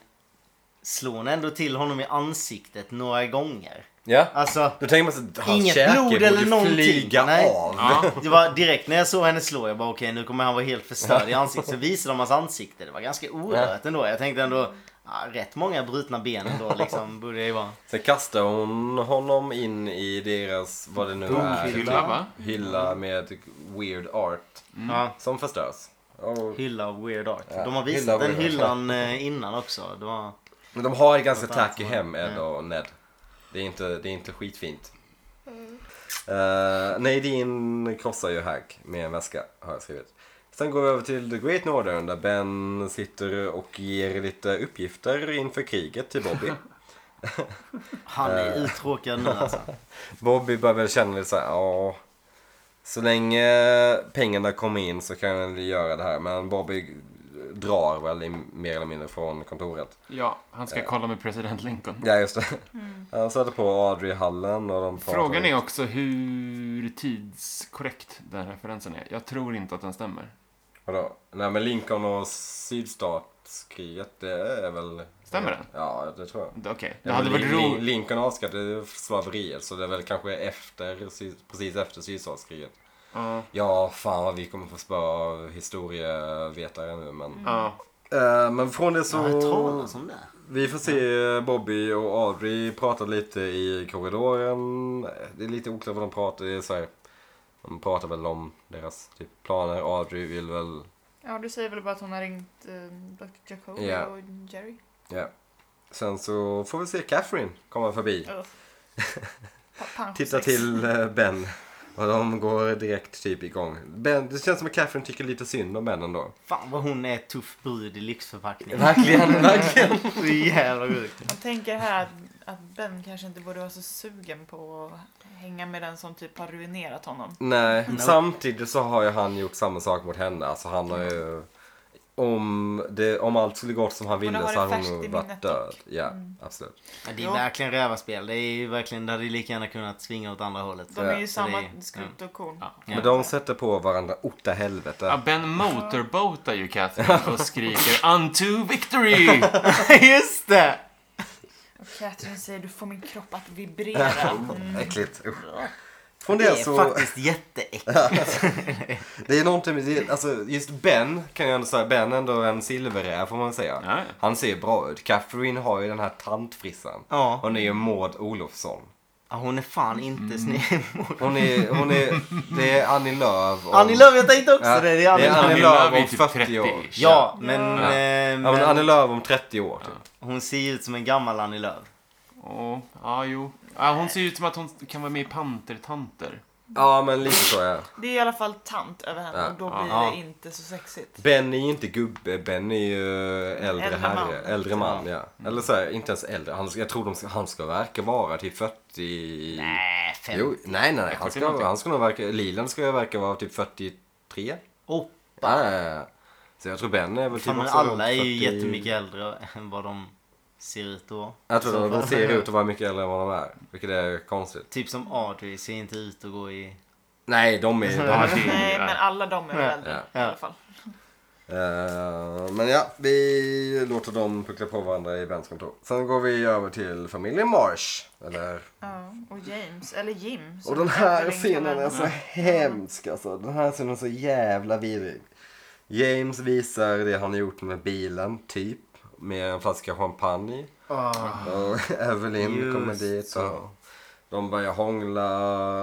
slår hon ändå till honom i ansiktet några gånger. Ja, alltså, då tänker man så, inget blod eller någonting. Nej. Av. Ja. Det var direkt när jag såg henne slå, jag bara okej, okay, nu kommer han vara helt förstörd i ansiktet. Så visade de hans ansikte, det var ganska orört ja. Ändå. Jag tänkte ändå, ja, rätt många brutna ben då liksom, borde det ju vara. Sen kastade hon honom in i deras, vad det nu är, hylla, va? Hylla med weird art mm. som förstörs. Och, hylla av weird art. Ja, de har visat hylla den hyllan art. Innan också, det var... Men de har ett ganska tacky hem, Ed och Ned. Det är inte, det är inte skitfint. Mm. Uh, Nadine krossar ju Hank med en väska, har jag skrivit. Sen går vi över till The Great Northern där Ben sitter och ger lite uppgifter inför kriget till Bobby. Han är uttråkad nu alltså. Bobby börjar väl känna lite så här, ja... Så länge pengarna kommer in så kan vi göra det här, men Bobby... drar väl mer eller mindre från kontoret. Ja, han ska eh. kolla med president Lincoln. Ja, just det. Mm. Han satte på Audrey-hallen och de pratade. Frågan är också hur tidskorrekt den referensen är. Jag tror inte att den stämmer. Vadå? Nej, men Lincoln och sydstatskriget, det är väl... Stämmer det? Ja, det tror jag. Okej. Okay. Det hade varit roligt. Lincoln avskaffade slaveriet, så det är väl kanske efter, precis efter sydstatskriget. Uh. Ja, fan vi kommer få spöra historievetare nu, men... Uh. Uh, men från det så... Ja, som det. Vi får se Bobby och Audrey prata lite i korridoren. Det är lite oklart vad de pratar, det är så här... De pratar väl om deras typ planer. Audrey vill väl... Ja, du säger väl bara att hon har ringt uh, doktor Jacobi yeah. och Jerry. Ja. Yeah. Sen så får vi se Catherine komma förbi. Uh. Titta till uh, Ben. Och de går direkt typ igång. Ben, det känns som att Catherine tycker lite synd om Ben ändå. Fan vad hon är tuff brud i lyxförpackning. Verkligen, verkligen. Så jävla brud. Jag tänker här att Ben kanske inte borde vara så sugen på att hänga med den som typ har ruinerat honom. Nej, no. Samtidigt så har ju han gjort samma sak mot henne. Alltså han har ju... Om, det, om allt skulle gått som han ville så hade hon nog varit död. Ja, mm. absolut. Ja, det är verkligen rövarspel. Det är ju verkligen, det hade lika gärna kunnat svinga åt andra hållet. De är ju samma är, skumt och korn. Ja. Men de sätter på varandra åtta helvete. Ja, Ben motorbotar ju Catherine och skriker unto victory! Just det! Och Catherine säger du får min kropp att vibrera. Mm. Äckligt. Från det, det är så... faktiskt jätteäckligt. Det är någonting, alltså just Ben kan jag ändå säga, Ben ändå en silverräv får man säga. Ja. Han ser bra ut. Catherine har ju den här tantfrissan. Ja. Hon är ju Maud Olofsson. Ja, hon är fan inte snäll. Mm. Hon är, hon är, det är Annie Lööf. Och, Annie Lööf, jag tänkte också ja, det. Det är Annie, Annie Lööf om typ fyrtio år. Ja, men... Ja. Ja. men, ja, men Annie Lööf om trettio år. Typ. Ja. Hon ser ut som en gammal Annie Lööf. Åh, ja jo. Ja, hon ser ut som att hon kan vara med i pantertanter. Ja, men lite så ja. Det är i alla fall tant över henne ja. Och då blir ja. Det inte så sexigt. Ben är ju inte gubbe, Ben är ju äldre, äldre herre, man. äldre man ja. Mm. Eller så här, inte ens äldre. Han, jag tror de ska, han ska verka vara typ fyrtio. Nej, femtio. Jo, nej, nej, nej. Han ska, han ska nog verka, Lilan ska verka vara typ fyrtiotre. Åh. Ja, ja, ja. Så jag tror Ben är väl typ också alla är ju fyrtio... jättemycket äldre än vad de... ser ut då. Jag tror de, de ser ut att vara mycket äldre än vad de är. Vilket är konstigt. Typ som Audrey ser inte ut att gå i... Nej, de är... De är nej, men alla de är väl äldre ja. Ja. I alla fall. Uh, men ja, vi låter dem puckla på varandra i Bens kontor. Sen går vi över till familjen Marsh. Eller... Ja, och James. Eller Jim. Och den här scenen är så hemsk. Alltså. Den här scenen är så jävla vidrig. James visar det han gjort med bilen, typ. Med en flaska champagne. Oh. Och Evelyn just kommer dit. Och de börjar hångla.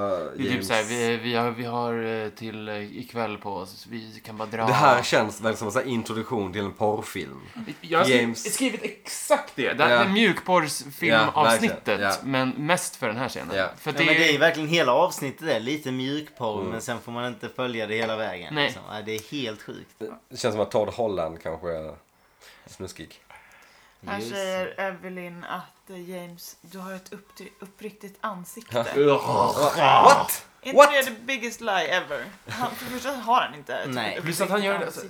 Det är typ så här, vi, vi, har, vi har till ikväll på oss. Vi kan bara dra. Det här känns väl som en introduktion till en porrfilm. Jag har James... skrivit exakt det. Det här är ja. Mjukporrsfilmavsnittet. Ja, ja. Men mest för den här scenen. Ja. För det... Ja, men det är verkligen hela avsnittet. Där. Lite mjukporr mm. men sen får man inte följa det hela vägen. Nej. Liksom. Det är helt sjukt. Det känns som att Todd Holland kanske... Snuskig. Här säger Evelyn att James, du har ett upp, uppriktigt ansikte. What? Inte What? Det är the biggest lie ever. Han, för förstås har han inte ett nej. Plus att han gör alltså,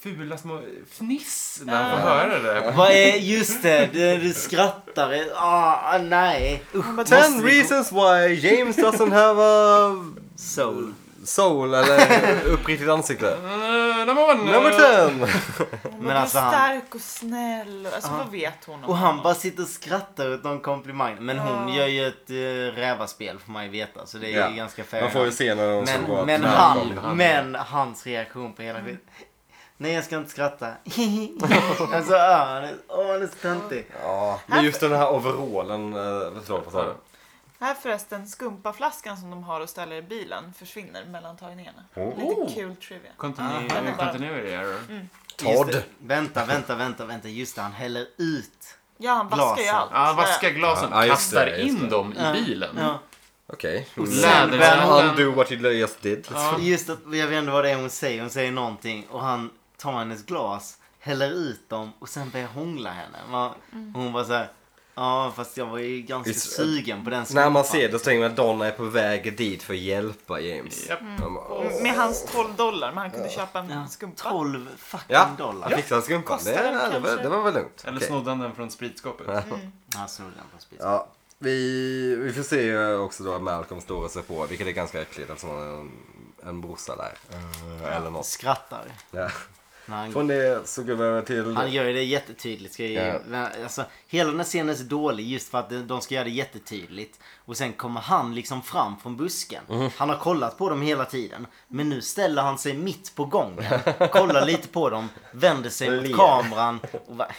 fula små fniss när man uh. hör det. Vad är just det? Du, du skrattar. Ah, oh, nej. Uh, Ten reasons why James doesn't have a soul. Soul eller uppriktigt ansikte. Nummer ten. Men alltså han stark och snäll. Alltså vad vet hon om och han honom? Bara sitter och skrattar åt någon komplimang. Men hon ja. Gör ju ett uh, rävarspel får man ju veta. Så det är ja. Ganska fair. Man får ju se när hon men, går men, han, han, men hans reaktion på hela mm. skit. Nej, jag ska inte skratta. Alltså ja, han är, åh, han är så tantig. Ja, men just den här overallen äh, förstår på sådär. Här förresten, skumpaflaskan som de har och ställer i bilen försvinner mellan tagningarna. Oh. Lite kul trivia. Continuity error. Mm. Todd. Vänta, vänta, vänta, vänta. Just det, han häller ut ja, han vaskar ju allt. Ja, han vaskar glasen, ja, kastar det, in dem i bilen. Ja. Okej. Han do what he just did. Ja. Just det, jag vet inte vad det är hon säger. Hon säger någonting och han tar hennes glas, häller ut dem och sen börjar hångla henne. Hon var så här... Ja, fast jag var ju ganska It's, sugen på den skolan. När man ser det så tänker man att Donna är på väg dit för att hjälpa James. Yep. Mm. Oh. Med hans tolv dollar, men han kunde ja. Köpa en ja. Skumpa. tolv fucking dollar. Ja, fixade en skumpa. Det, det, var, det var väl lugnt. Eller okay. Snodde den från spritskåpet. Mm. Mm. Ja, snodde den från spritskåpet. Ja, vi, vi får se också då att Malcolm står och ser på, vilket är ganska äckligt eftersom han är en en brorsa där. Uh, ja, eller något. Skrattar. Ja. Han, Från det så går vi över till... Han gör det jättetydligt. Ska jag, yeah. alltså, hela den här scenen är så dålig just för att de ska göra det jättetydligt. Och sen kommer han liksom fram från busken. Mm. Han har kollat på dem hela tiden. Men nu ställer han sig mitt på gången. Kollar lite på dem. Vänder sig mot kameran. Och bara...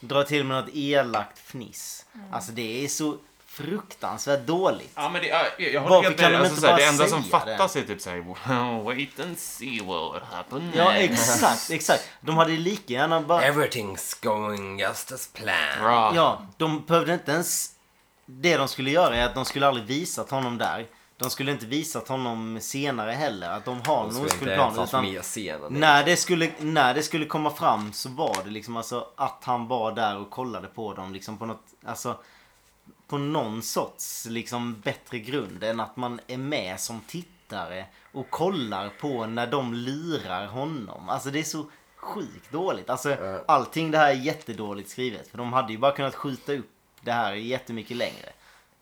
drar till med något elakt fniss. Mm. Alltså det är så... fruktansvärt dåligt. Ja, men det, jag, jag håller helt med. Alltså, de såhär, det enda som fattas är typ såhär, well, wait and see what will happen. Ja, exakt, exakt. De hade lika gärna bara... Everything's going just as planned. Bra. Ja, de behövde inte ens... Det de skulle göra är att de skulle aldrig visat honom där. De skulle inte visat honom senare heller. Att de har någon skulle plan. Utan scenen, när, det skulle, när det skulle komma fram så var det liksom alltså, att han var där och kollade på dem liksom på något... Alltså, på någon sorts liksom bättre grund än att man är med som tittare och kollar på när de lirar honom. Alltså det är så sjukt dåligt. Alltså uh. allting det här är jättedåligt skrivet. För de hade ju bara kunnat skjuta upp det här jättemycket längre.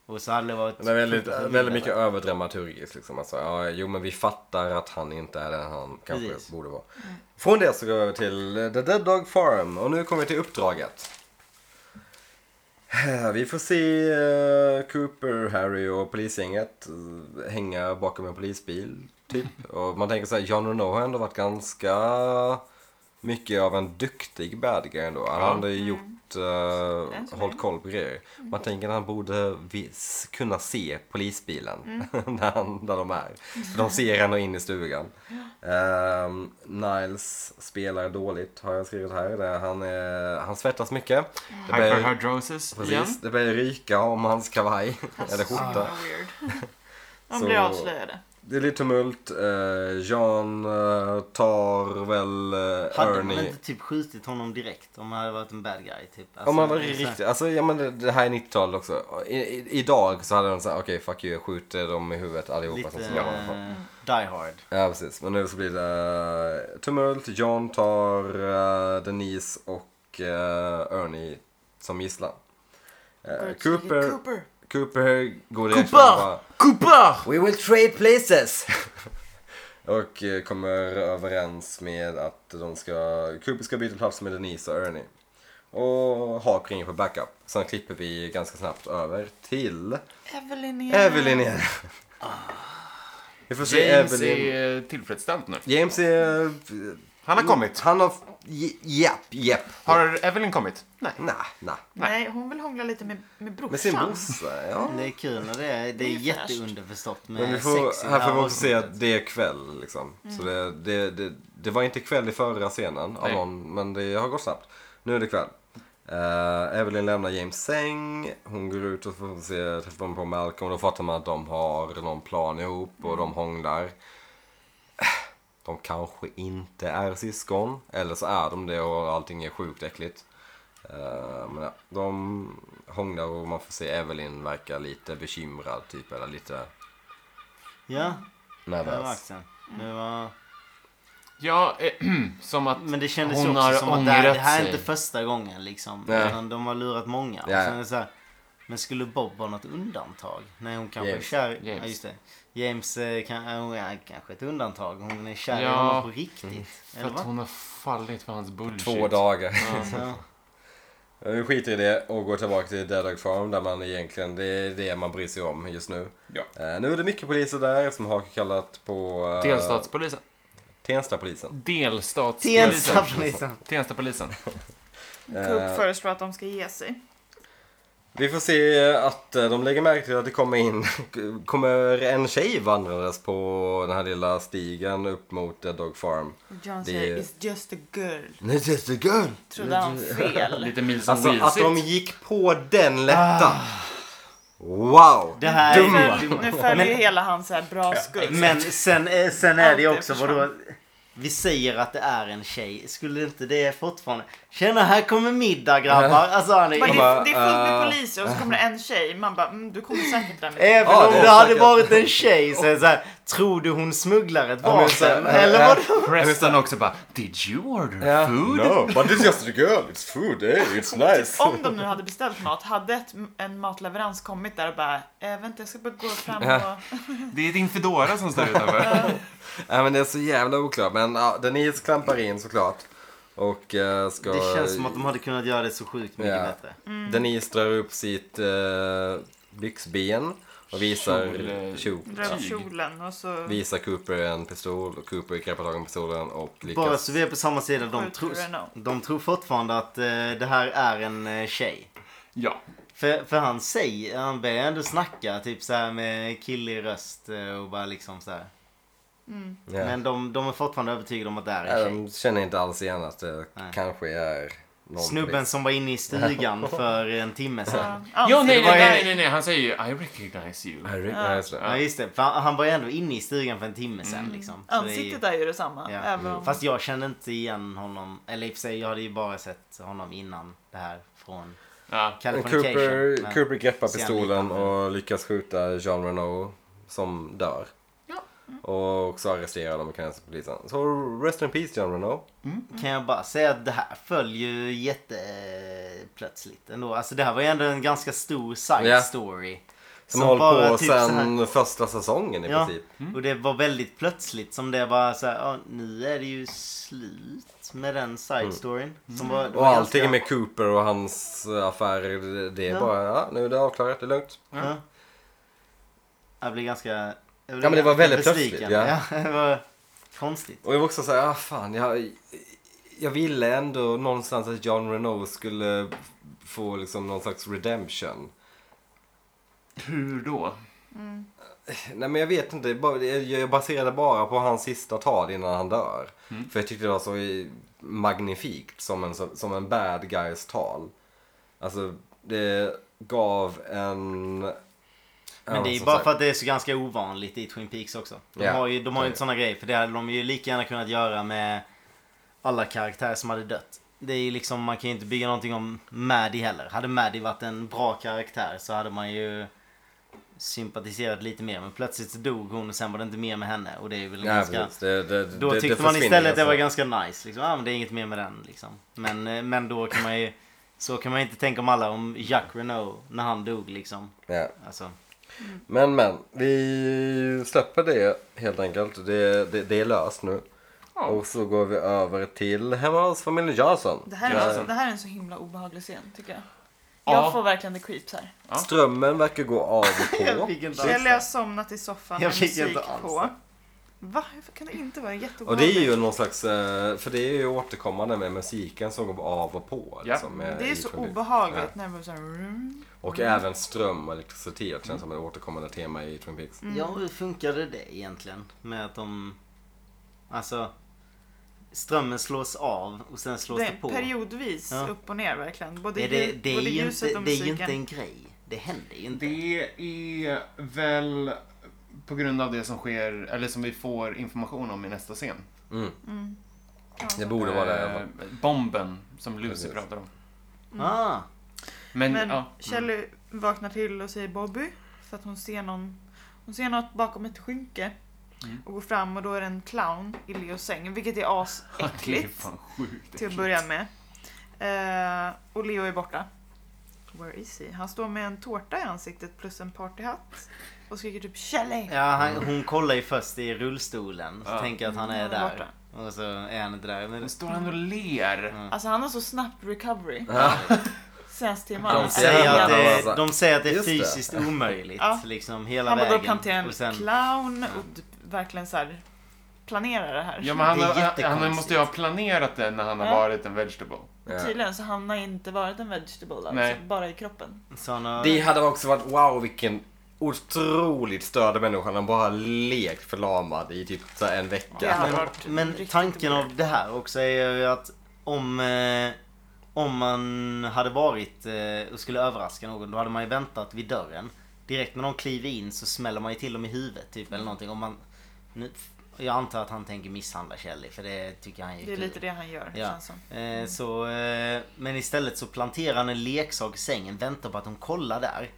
Och så hade det varit... Det är väldigt, väldigt mycket överdramaturgiskt liksom. Alltså, ja, jo men vi fattar att han inte är den han kanske Precis. borde vara. Från det så går vi till The Dead Dog Farm. Och nu kommer vi till uppdraget. Vi får se Cooper, Harry och polisgänget hänga bakom en polisbil typ. Och man tänker så här, Jean Renault har ändå varit ganska mycket av en duktig bad guy ändå. Han hade mm. gjort uh, hållit koll på grejer. Man tänker att han borde vis, kunna se polisbilen mm. där, han, där de är. För de ser ändå in i stugan. Uh, Niles spelar dåligt har jag skrivit här. Där han, är, han svettas mycket. Det börjar, Hyperhidrosis. Precis, igen. Det börjar ryka om hans kavaj. Eller skjorta. Han blir avslöjad. Det är lite tumult. Uh, Jean uh, tar väl uh, hade Ernie... Hade man inte typ skjutit honom direkt om han hade varit en bad guy? Typ. Alltså, om han var riktigt... Alltså, ja, men det, det här är nittiotalet också. I, i, idag så hade de såhär, okej, okay, fuck you, jag skjuter dem i huvudet allihopa. Lite som som jag uh, Die Hard. Ja, precis. Men nu så blir det uh, tumult. Jean tar uh, Denise och uh, Ernie som gisslan. Uh, Cooper... Cooper! Cooper går direkt Cooper! Cooper! We will trade places! Och kommer överens med att de ska... Cooper ska byta plats med Denise och Ernie. Och Hark ringer på backup. Sen klipper vi ganska snabbt över till... Evelyn igen. Evelyn igen. Vi får se James Evelyn. Är tillfredsställd nu. James är... Han har kommit. Han har... Japp, japp. Har Evelyn kommit? Nej. Nej, nej. Nej, hon vill hångla lite med, med brorsan. Med sin brorsa, ja. Det är kul när det är, det är jätteunderförstått med men får, sex. Här får vi också se att det är kväll, liksom. Mm. Så det, det, det, det var inte kväll i förra scenen av någon, men det har gått snabbt. Nu är det kväll. Uh, Evelyn lämnar James säng. Hon går ut och får se, träffar dem på Malcolm. Då fattar man att de har någon plan ihop och mm. de hånglar. De kanske inte är syskon. Eller så är de det och allting är sjukt äckligt. Uh, men ja, de hånglar och man får se Evelyn verkar lite bekymrad typ. Eller lite... Ja. Nervös. Det var... Ja, äh, som att men det kändes hon ju också har som att det här, det här är inte första gången liksom. Utan de har lurat många. Ja. Och sen är det så här, men skulle Bob ha något undantag? Nej, hon kanske är kär... James. Ja, just det. James kan, är kanske ett undantag. Hon är kär i ja, honom på riktigt. Mm. För att hon har fallit för hans bullshit. Två dagar. Ja. Vi skiter i det och går tillbaka till Dead Dog Farm där man egentligen, det är det man bryr sig om just nu. Ja. Uh, nu är det mycket poliser där som har kallat på... Uh, Delstatspolisen. Tenstapolisen. Delstatspolisen. Tenstapolisen. Tenstapolisen. Coop föreslår att de ska ge sig. Vi får se att de lägger märke till att det kommer in kommer en tjej vandrandes på den här lilla stigen upp mot Dead Dog Farm. John säger, it's just a girl. Nej, just a girl. Trodde han fel. Lite milsigt. Alltså att de gick på den lätta. Ah. Wow. Det här dumma. Nu, nu följer ju hela hans här bra skull. Men sen, sen är det också vad då... Vi säger att det är en tjej. Skulle inte det fortfarande... Tjena, här kommer middag, grabbar. Alltså, han är... Man bara, det, det är fullt med poliser och så kommer det en tjej. Man bara, mm, du kommer säkert där med. Även ja, om det, det hade varit en tjej så är det så här... tror du hon smugglar ett vapen? Ja, men, äh, eller vad det var? Men sen också bara, did you order yeah. food? No, but it's just a girl, it's food, hey, it's nice. Om de nu hade beställt mat, hade ett, en matleverans kommit där och bara, äh, vänta, jag ska bara gå fram och... Ja. Det är din fedora som står utanför. Ja, men det är så jävla oklart. Men ja, Denise klampar in såklart. Och, uh, ska... Det känns som att de hade kunnat göra det så sjukt mycket yeah. bättre. Mm. Denise drar upp sitt uh, byxben och visar Kjol, kjol, ja. kjolen och så... Visar Cooper en pistol och Cooper greppar tag om pistolen och lyckas... Bara så vi är på samma sida, de tror, de tror fortfarande att uh, det här är en uh, tjej. Ja. För, för han säger, han börjar ändå snacka typ så här med killig röst och bara liksom så här. Mm. Yeah. Men de, de är fortfarande övertygade om att det är en tjej. De känner inte alls igen att det nej. Kanske är någon snubben polis. Som var inne i stugan för en timme sedan. Ja. Jo, nej, nej, nej, nej, nej, han säger ju I recognize you. I recognize ja. Ja, just det. Han, han var ändå inne i stugan för en timme sedan. Mm. Liksom. Ansiktet är ju detsamma. Ja. Även mm. om... Fast jag kände inte igen honom. Eller i och för sig, jag hade ju bara sett honom innan det här från ja. Cooper, men... Cooper greppar pistolen och lyckas skjuta Jean Renault som dör. Mm. Och också arresterar dem och kanske polisen. Så rest in peace, John Renault. Mm. Mm. Kan jag bara säga att det här föll ju jätteplötsligt ändå. Alltså det här var ju ändå en ganska stor side yeah. story. Som, som håller på typ sen första säsongen i ja. Princip. Mm. Och det var väldigt plötsligt som det var så här, ja, nu är det ju slut med den side storyn. Mm. Som var, och allting ganska... med Cooper och hans affärer, det, det är ja. Bara, ja, nu är det avklarat, det är lugnt. Ja. Ja. Jag blir ganska... Ja, men det var väldigt plötsligt. Ja. Ja, det var konstigt. Och jag var också så här, ah fan, jag, jag ville ändå någonstans att Jean Renault skulle få liksom någon slags redemption. Hur då? Mm. Nej, men jag vet inte. Jag baserade bara på hans sista tal innan han dör. Mm. För jag tyckte det var så magnifikt som en, som en bad guys tal. Alltså, det gav en... Men det är bara för att det är så ganska ovanligt i Twin Peaks också. De yeah. har ju, de har ju inte sådana grejer. För det hade de ju lika gärna kunnat göra med alla karaktärer som hade dött. Det är ju liksom, man kan ju inte bygga någonting om Maddie heller. Hade Maddie varit en bra karaktär så hade man ju sympatiserat lite mer. Men plötsligt så dog hon och sen var det inte mer med henne. Och det är väl yeah, ganska... Det, det, då det, tyckte det man istället alltså. Det var ganska nice. Liksom. Ah, men det är inget mer med den liksom. Men, men då kan man ju... Så kan man inte tänka om alla om Jacques Renault när han dog liksom. Yeah. Alltså... Mm. Men men, vi släpper det helt enkelt. Det, det, det är löst nu. Ja. Och så går vi över till hemma hos familjen Jansson. Det här, är ja. En, det här är en så himla obehaglig scen tycker jag. Jag ja. Får verkligen the creeps här. Ja. Strömmen verkar gå av och på. jag fick inte Eller jag somnat i soffan med musik på. Va? Hur kan det inte vara jätteobehagligt? Och det är ju någon slags, för det är ju återkommande med musiken som går av och på. Ja. Liksom, det är så obehagligt ja. När man så här... Och mm. även ström och elektricitet känns mm. som ett återkommande tema i Twin Peaks. Mm. Ja, hur funkade det egentligen? Med att de... Alltså... Strömmen slås av och sen slås det, det på. Periodvis ja. Upp och ner verkligen. Både, det, det, det både ljuset inte, och musiken. Det är ju inte en grej. Det händer ju inte. Det är väl på grund av det som sker... Eller som vi får information om i nästa scen. Mm. Mm. Ja. Det borde vara det. Eh, bomben som Lucy pratar om. Mm. Ah. Men, Men ja. Kelly vaknar till och säger Bobby för att hon ser någon, hon ser något bakom ett skynke mm. och går fram och då är det en clown i Leos säng, vilket är asäckligt till att börja med. Eh, och Leo är borta. Where is he? Han står med en tårta i ansiktet plus en partyhatt och skriker typ Kelly. Ja, han, hon kollar ju först i rullstolen och ja. Tänker att han är där. Borta. Och så är han inte där. Men då står han och ler. Mm. Alltså han har så snabbt recovery. Ja. De säger, att det, de säger att det är fysiskt det. Omöjligt ja. Liksom, hela han vägen. Han var då och sen, clown och verkligen så här, planerar det här. Ja, men han, det han, han måste ju ha planerat det när han ja. Har varit en vegetable. Ja. Tydligen så han har inte varit en vegetable alltså, bara i kroppen. Såna... Det hade också varit wow vilken otroligt störda människan. Han bara lekt förlamad i typ så här en vecka. Ja, men, men tanken bra. Av det här också är ju att om... Eh, Om man hade varit eh, och skulle överraska någon, då hade man ju väntat vid dörren. Direkt när de kliver in så smäller man ju till dem i huvudet typ, eller någonting. Om man, nu, jag antar att han tänker misshandla Kelly, för det tycker han ju. Det är lite det han gör, ja. Känns som. Mm. Eh, så, eh, men istället så planterar han en leksak i sängen, väntar på att hon kollar där.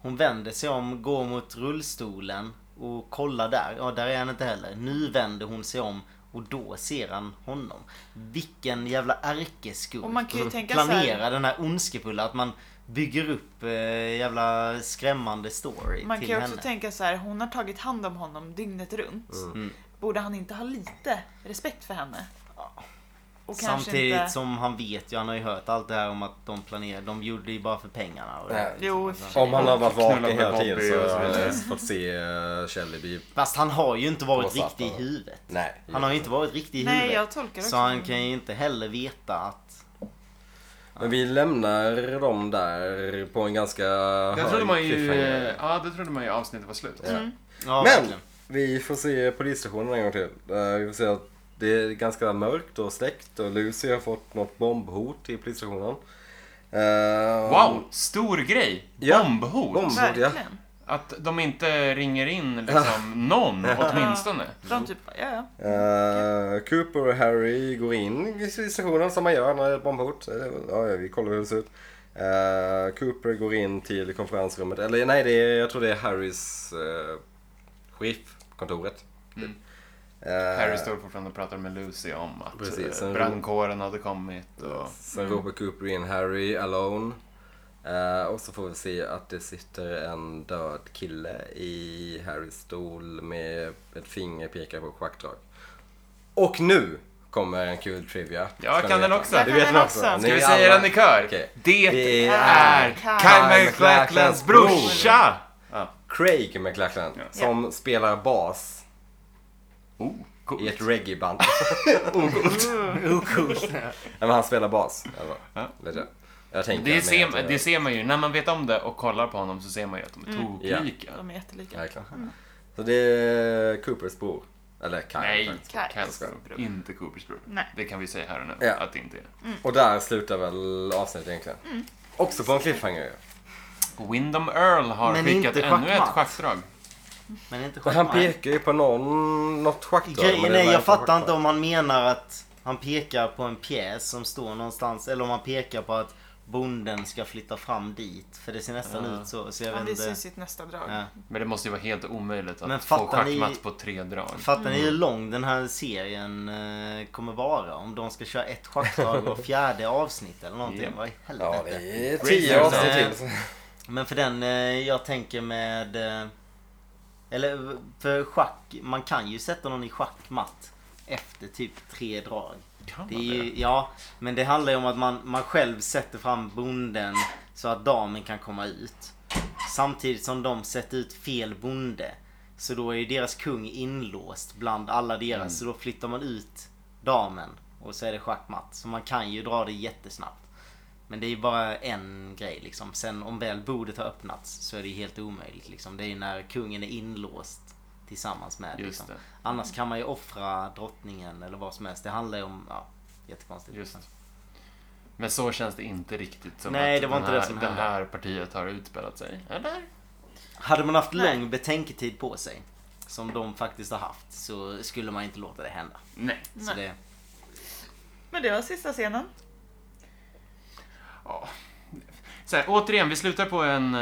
Hon vänder sig om, går mot rullstolen och kollar där. Ja, där är han inte heller. Nu vänder hon sig om och då ser han honom. Vilken jävla ärkeskurk. Och man kan ju tänka planera här, den här ondskefulla, att man bygger upp eh, jävla skrämmande story. Man till kan ju också henne. Tänka så här, hon har tagit hand om honom dygnet runt. Mm. Borde han inte ha lite respekt för henne? Ja. Och samtidigt inte... som han vet ju, han har ju hört allt det här om att de planerar, de gjorde ju bara för pengarna. Och det, jo, liksom. Om han har varit vaken hela tiden så har jag fått se Källeby. Fast han har ju inte varit riktigt i huvudet. Nej, han har ju inte varit riktigt i Nej, huvudet. Jag tolkar också. Så han kan ju inte heller veta att... Men vi lämnar dem där på en ganska... Det trodde man ju, ja, det trodde man ju avsnittet var slut. Mm. Mm. Ja, men verkligen. Vi får se polisstationen en gång till. Vi får se att det är ganska mörkt och släckt och Lucy har fått något bombhot i polisstationen. Uh, wow, stor grej. Ja, bombhot. bombhot ja. Att de inte ringer in liksom någon åtminstone. De typ, ja, ja. Uh, Cooper och Harry går in i stationen som man gör när det är bombhot. Ja, vi kollar hur det ser ut. Uh, Cooper går in till konferensrummet. Eller nej, det är, jag tror det är Harrys uh, chefkontoret. Mm. Harry står fortfarande och pratar med Lucy om att precis, brandkåren hade kommit och... Sen ropar Cooper in Harry alone. uh, Och så får vi se att det sitter en död kille i Harrys stol med ett finger pekar på schackdrag. Och nu kommer en kul trivia. Ja, kan den också. Du vet den också. Ska vi säga den i kör? Okay. Det, det är Kyle MacLachlans brorsa, ja. Craig MacLachlan, ja. Som ja. spelar bas. Oh, coolt. I ett reggae-band. oh, coolt. oh, coolt. Nej, men han spelar bas. Alltså, vet jag. Jag tänker det, ser, det, det ser man ju. När man vet om det och kollar på honom så ser man ju att de är mm. toklika. Ja. De är jättelika. Ja, mm. Så det är Coopers bror. Eller Kyle. Nej, Kyle. Inte Coopers bror. Nej. Det kan vi säga här och nu. Ja. Att det inte är. Mm. Och där slutar väl avsnittet egentligen. Mm. Också på en cliffhanger. Windom Earl har men skickat ännu ett schackdrag. Men inte schackman. Han pekar ju på någon, något schackdrag. Nej, nej, jag fattar schackdrag. Inte om man menar att han pekar på en pjäs som står någonstans. Eller om han pekar på att bonden ska flytta fram dit. För det ser nästan ja. ut så. så jag han visar inte... sitt nästa drag. Ja. Men det måste ju vara helt omöjligt att få schackmatt ni... på tre drag. Fattar mm. ni hur lång den här serien eh, kommer vara? Om de ska köra ett schackdrag och fjärde avsnitt eller någonting. Vad i helvete? Ja, det är tio avsnitt till. Men för den eh, jag tänker med... Eh, eller för schack, man kan ju sätta någon i schackmatt efter typ tre drag. Kan man det? Är ju, ja, men det handlar ju om att man, man själv sätter fram bonden så att damen kan komma ut. Samtidigt som de sätter ut fel bonde, så då är ju deras kung inlåst bland alla deras. Mm. Så då flyttar man ut damen och så är det schackmatt. Så man kan ju dra det jättesnabbt. Men det är ju bara en grej liksom. Sen om väl bordet har öppnats så är det ju helt omöjligt liksom. Det är ju när kungen är inlåst tillsammans med liksom. Annars kan man ju offra drottningen eller vad som helst. Det handlar ju om, ja, jättekonstigt. Just. Men så känns det inte riktigt som. Nej, att det, var inte här, det, som det här partiet har utspelat sig. Eller? Hade man haft Nej. lång betänketid på sig, som de faktiskt har haft, så skulle man inte låta det hända. Nej. Så Nej. Det... Men det var sista scenen. Ja. Så här, återigen, vi slutar på en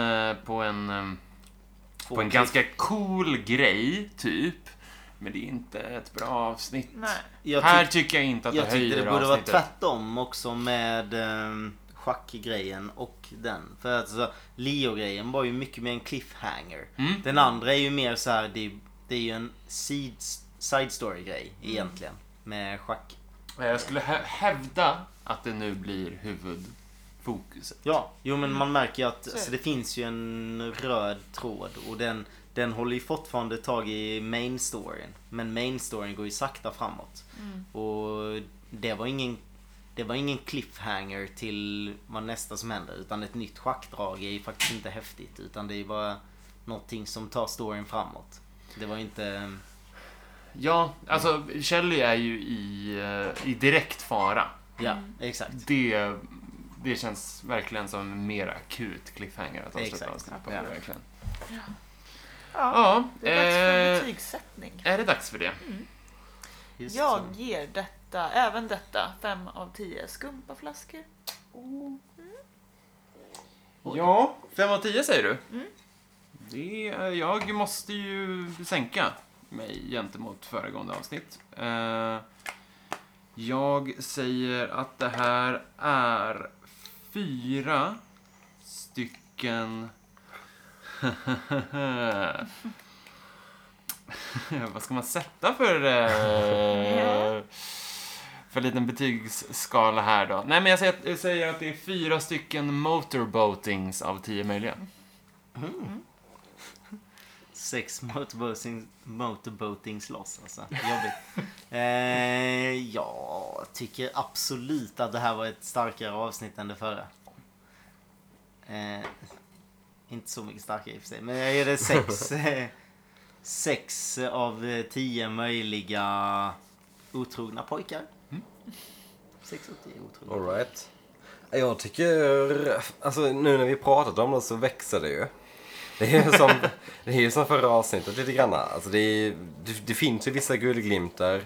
på en på en ganska cool grej typ, men det är inte ett bra avsnitt. Nej. Här tyck, tycker jag inte att jag det höjer det borde avsnittet. Vara tvärtom också med eh, schackgrejen och den, för alltså Leo-grejen var ju mycket mer en cliffhanger. Mm. Den andra är ju mer så här, det, det är ju en side, side story grej egentligen med schack. Jag skulle hävda att det nu blir huvud fokuset. Ja, jo, men man märker ju att alltså, det finns ju en röd tråd och den, den håller ju fortfarande tag i main storyn, men main storyn går ju sakta framåt. Mm. Och det var ingen det var ingen cliffhanger till vad nästa som händer, utan ett nytt schackdrag är ju faktiskt inte häftigt, utan det är bara någonting som tar storyn framåt. Det var inte. Ja, alltså Shelley är ju i i direkt fara. Ja, exakt. Det Det känns verkligen som en mer akut cliffhanger att avsluta avsnitt på. Ja. Verkligen. Ja, ja, det är dags för en betygssättning. Är det dags för det? Mm. Jag så. ger detta, även detta, fem av tio skumpaflaskor. Mm. Ja, fem av tio säger du? Mm. Det är, jag måste ju sänka mig gentemot föregående avsnitt. Eh, jag säger att det här är fyra stycken... Vad ska man sätta för... Eh... för en liten betygsskala här då. Nej, men jag säger, att, jag säger att det är fyra stycken motorboatings av tio möjliga. Mm. Mm. Sex motorboatings, motorboatings loss alltså. Jobbigt. eh, jag tycker absolut att det här var ett starkare avsnitt än det förra. Eh, inte så mycket starkare i och för sig. Men jag ger det sex, eh, sex av tio möjliga otrogna pojkar. sex åttio All right. Jag tycker, alltså nu när vi pratat om det så växer det ju. Det är som, det är som förra avsnittet lite grann. Alltså det, är, det, det finns ju vissa guldglimtar.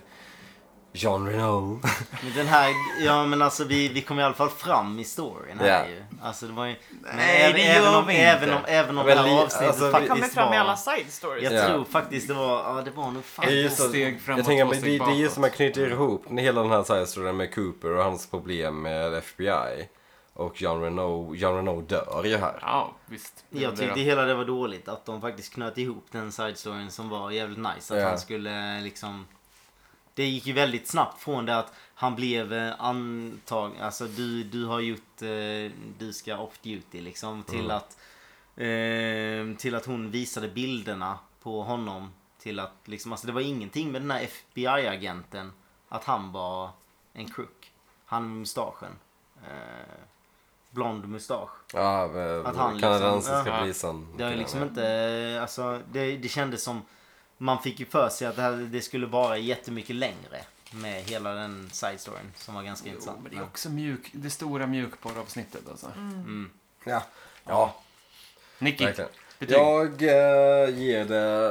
Jean Renault. Men den här, ja men alltså vi, vi kom i alla fall fram i storyn här yeah. ju. Alltså det var ju... Nej, det även, om, inte. även om, även om det här avsnittet alltså, faktiskt kom fram var, i alla side stories. Jag yeah. tror faktiskt det var, ja det var nog fan ett steg framåt. Jag tänker, men det, det är ju som man knyter ihop hela den här side storyn med Cooper och hans problem med F B I. Och Jean Renault, Jean Renault dör ju här. Ja, visst. Det jag tyckte det hela det var dåligt att de faktiskt knöt ihop den side storyn som var jävligt nice. Att yeah. han skulle liksom... Det gick ju väldigt snabbt från det att han blev antagen, alltså du, du har gjort, eh, du ska off duty liksom, till, mm. att, eh, till att hon visade bilderna på honom. Till att liksom, alltså det var ingenting med den här F B I-agenten att han var en crook. Han med mustaschen. Eh, blond mustasch. Ja, men, att han kanadensiska liksom, polisen. Det är liksom inte, alltså det, det kändes som... Man fick ju för sig att det, här, det skulle vara jättemycket längre med hela den side storyn som var ganska jo, intressant. Men det är också mjuk, det stora mjukporravsnittet alltså. Mm. Mm. Ja. Ja. Nicky. Jag äh, ger det,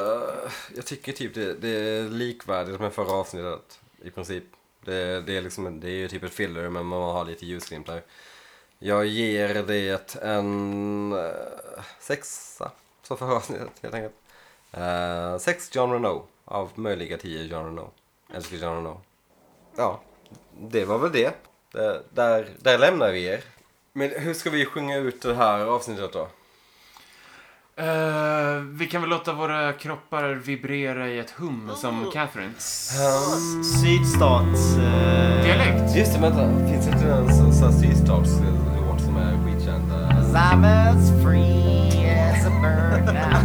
jag tycker typ det, det är likvärdigt med förra avsnittet i princip. Det, det är liksom, det är ju typ ett filler men man har lite ljusglimtar. Jag ger det en äh, sexa så förra avsnittet helt enkelt. Uh, sex Jean Renault av möjliga tio Jean Renault. Älskar Jean Renault. Ja, det var väl det. Där, där, där lämnar vi er. Men hur ska vi sjunga ut det här avsnittet då? Uh, vi kan väl låta våra kroppar vibrera i ett hum som Catherine. Um, Sydstats uh... dialekt. Just det, vänta. Finns det inte en sån här sydstats låt som är skitkända? Cause I'm as free as a bird now.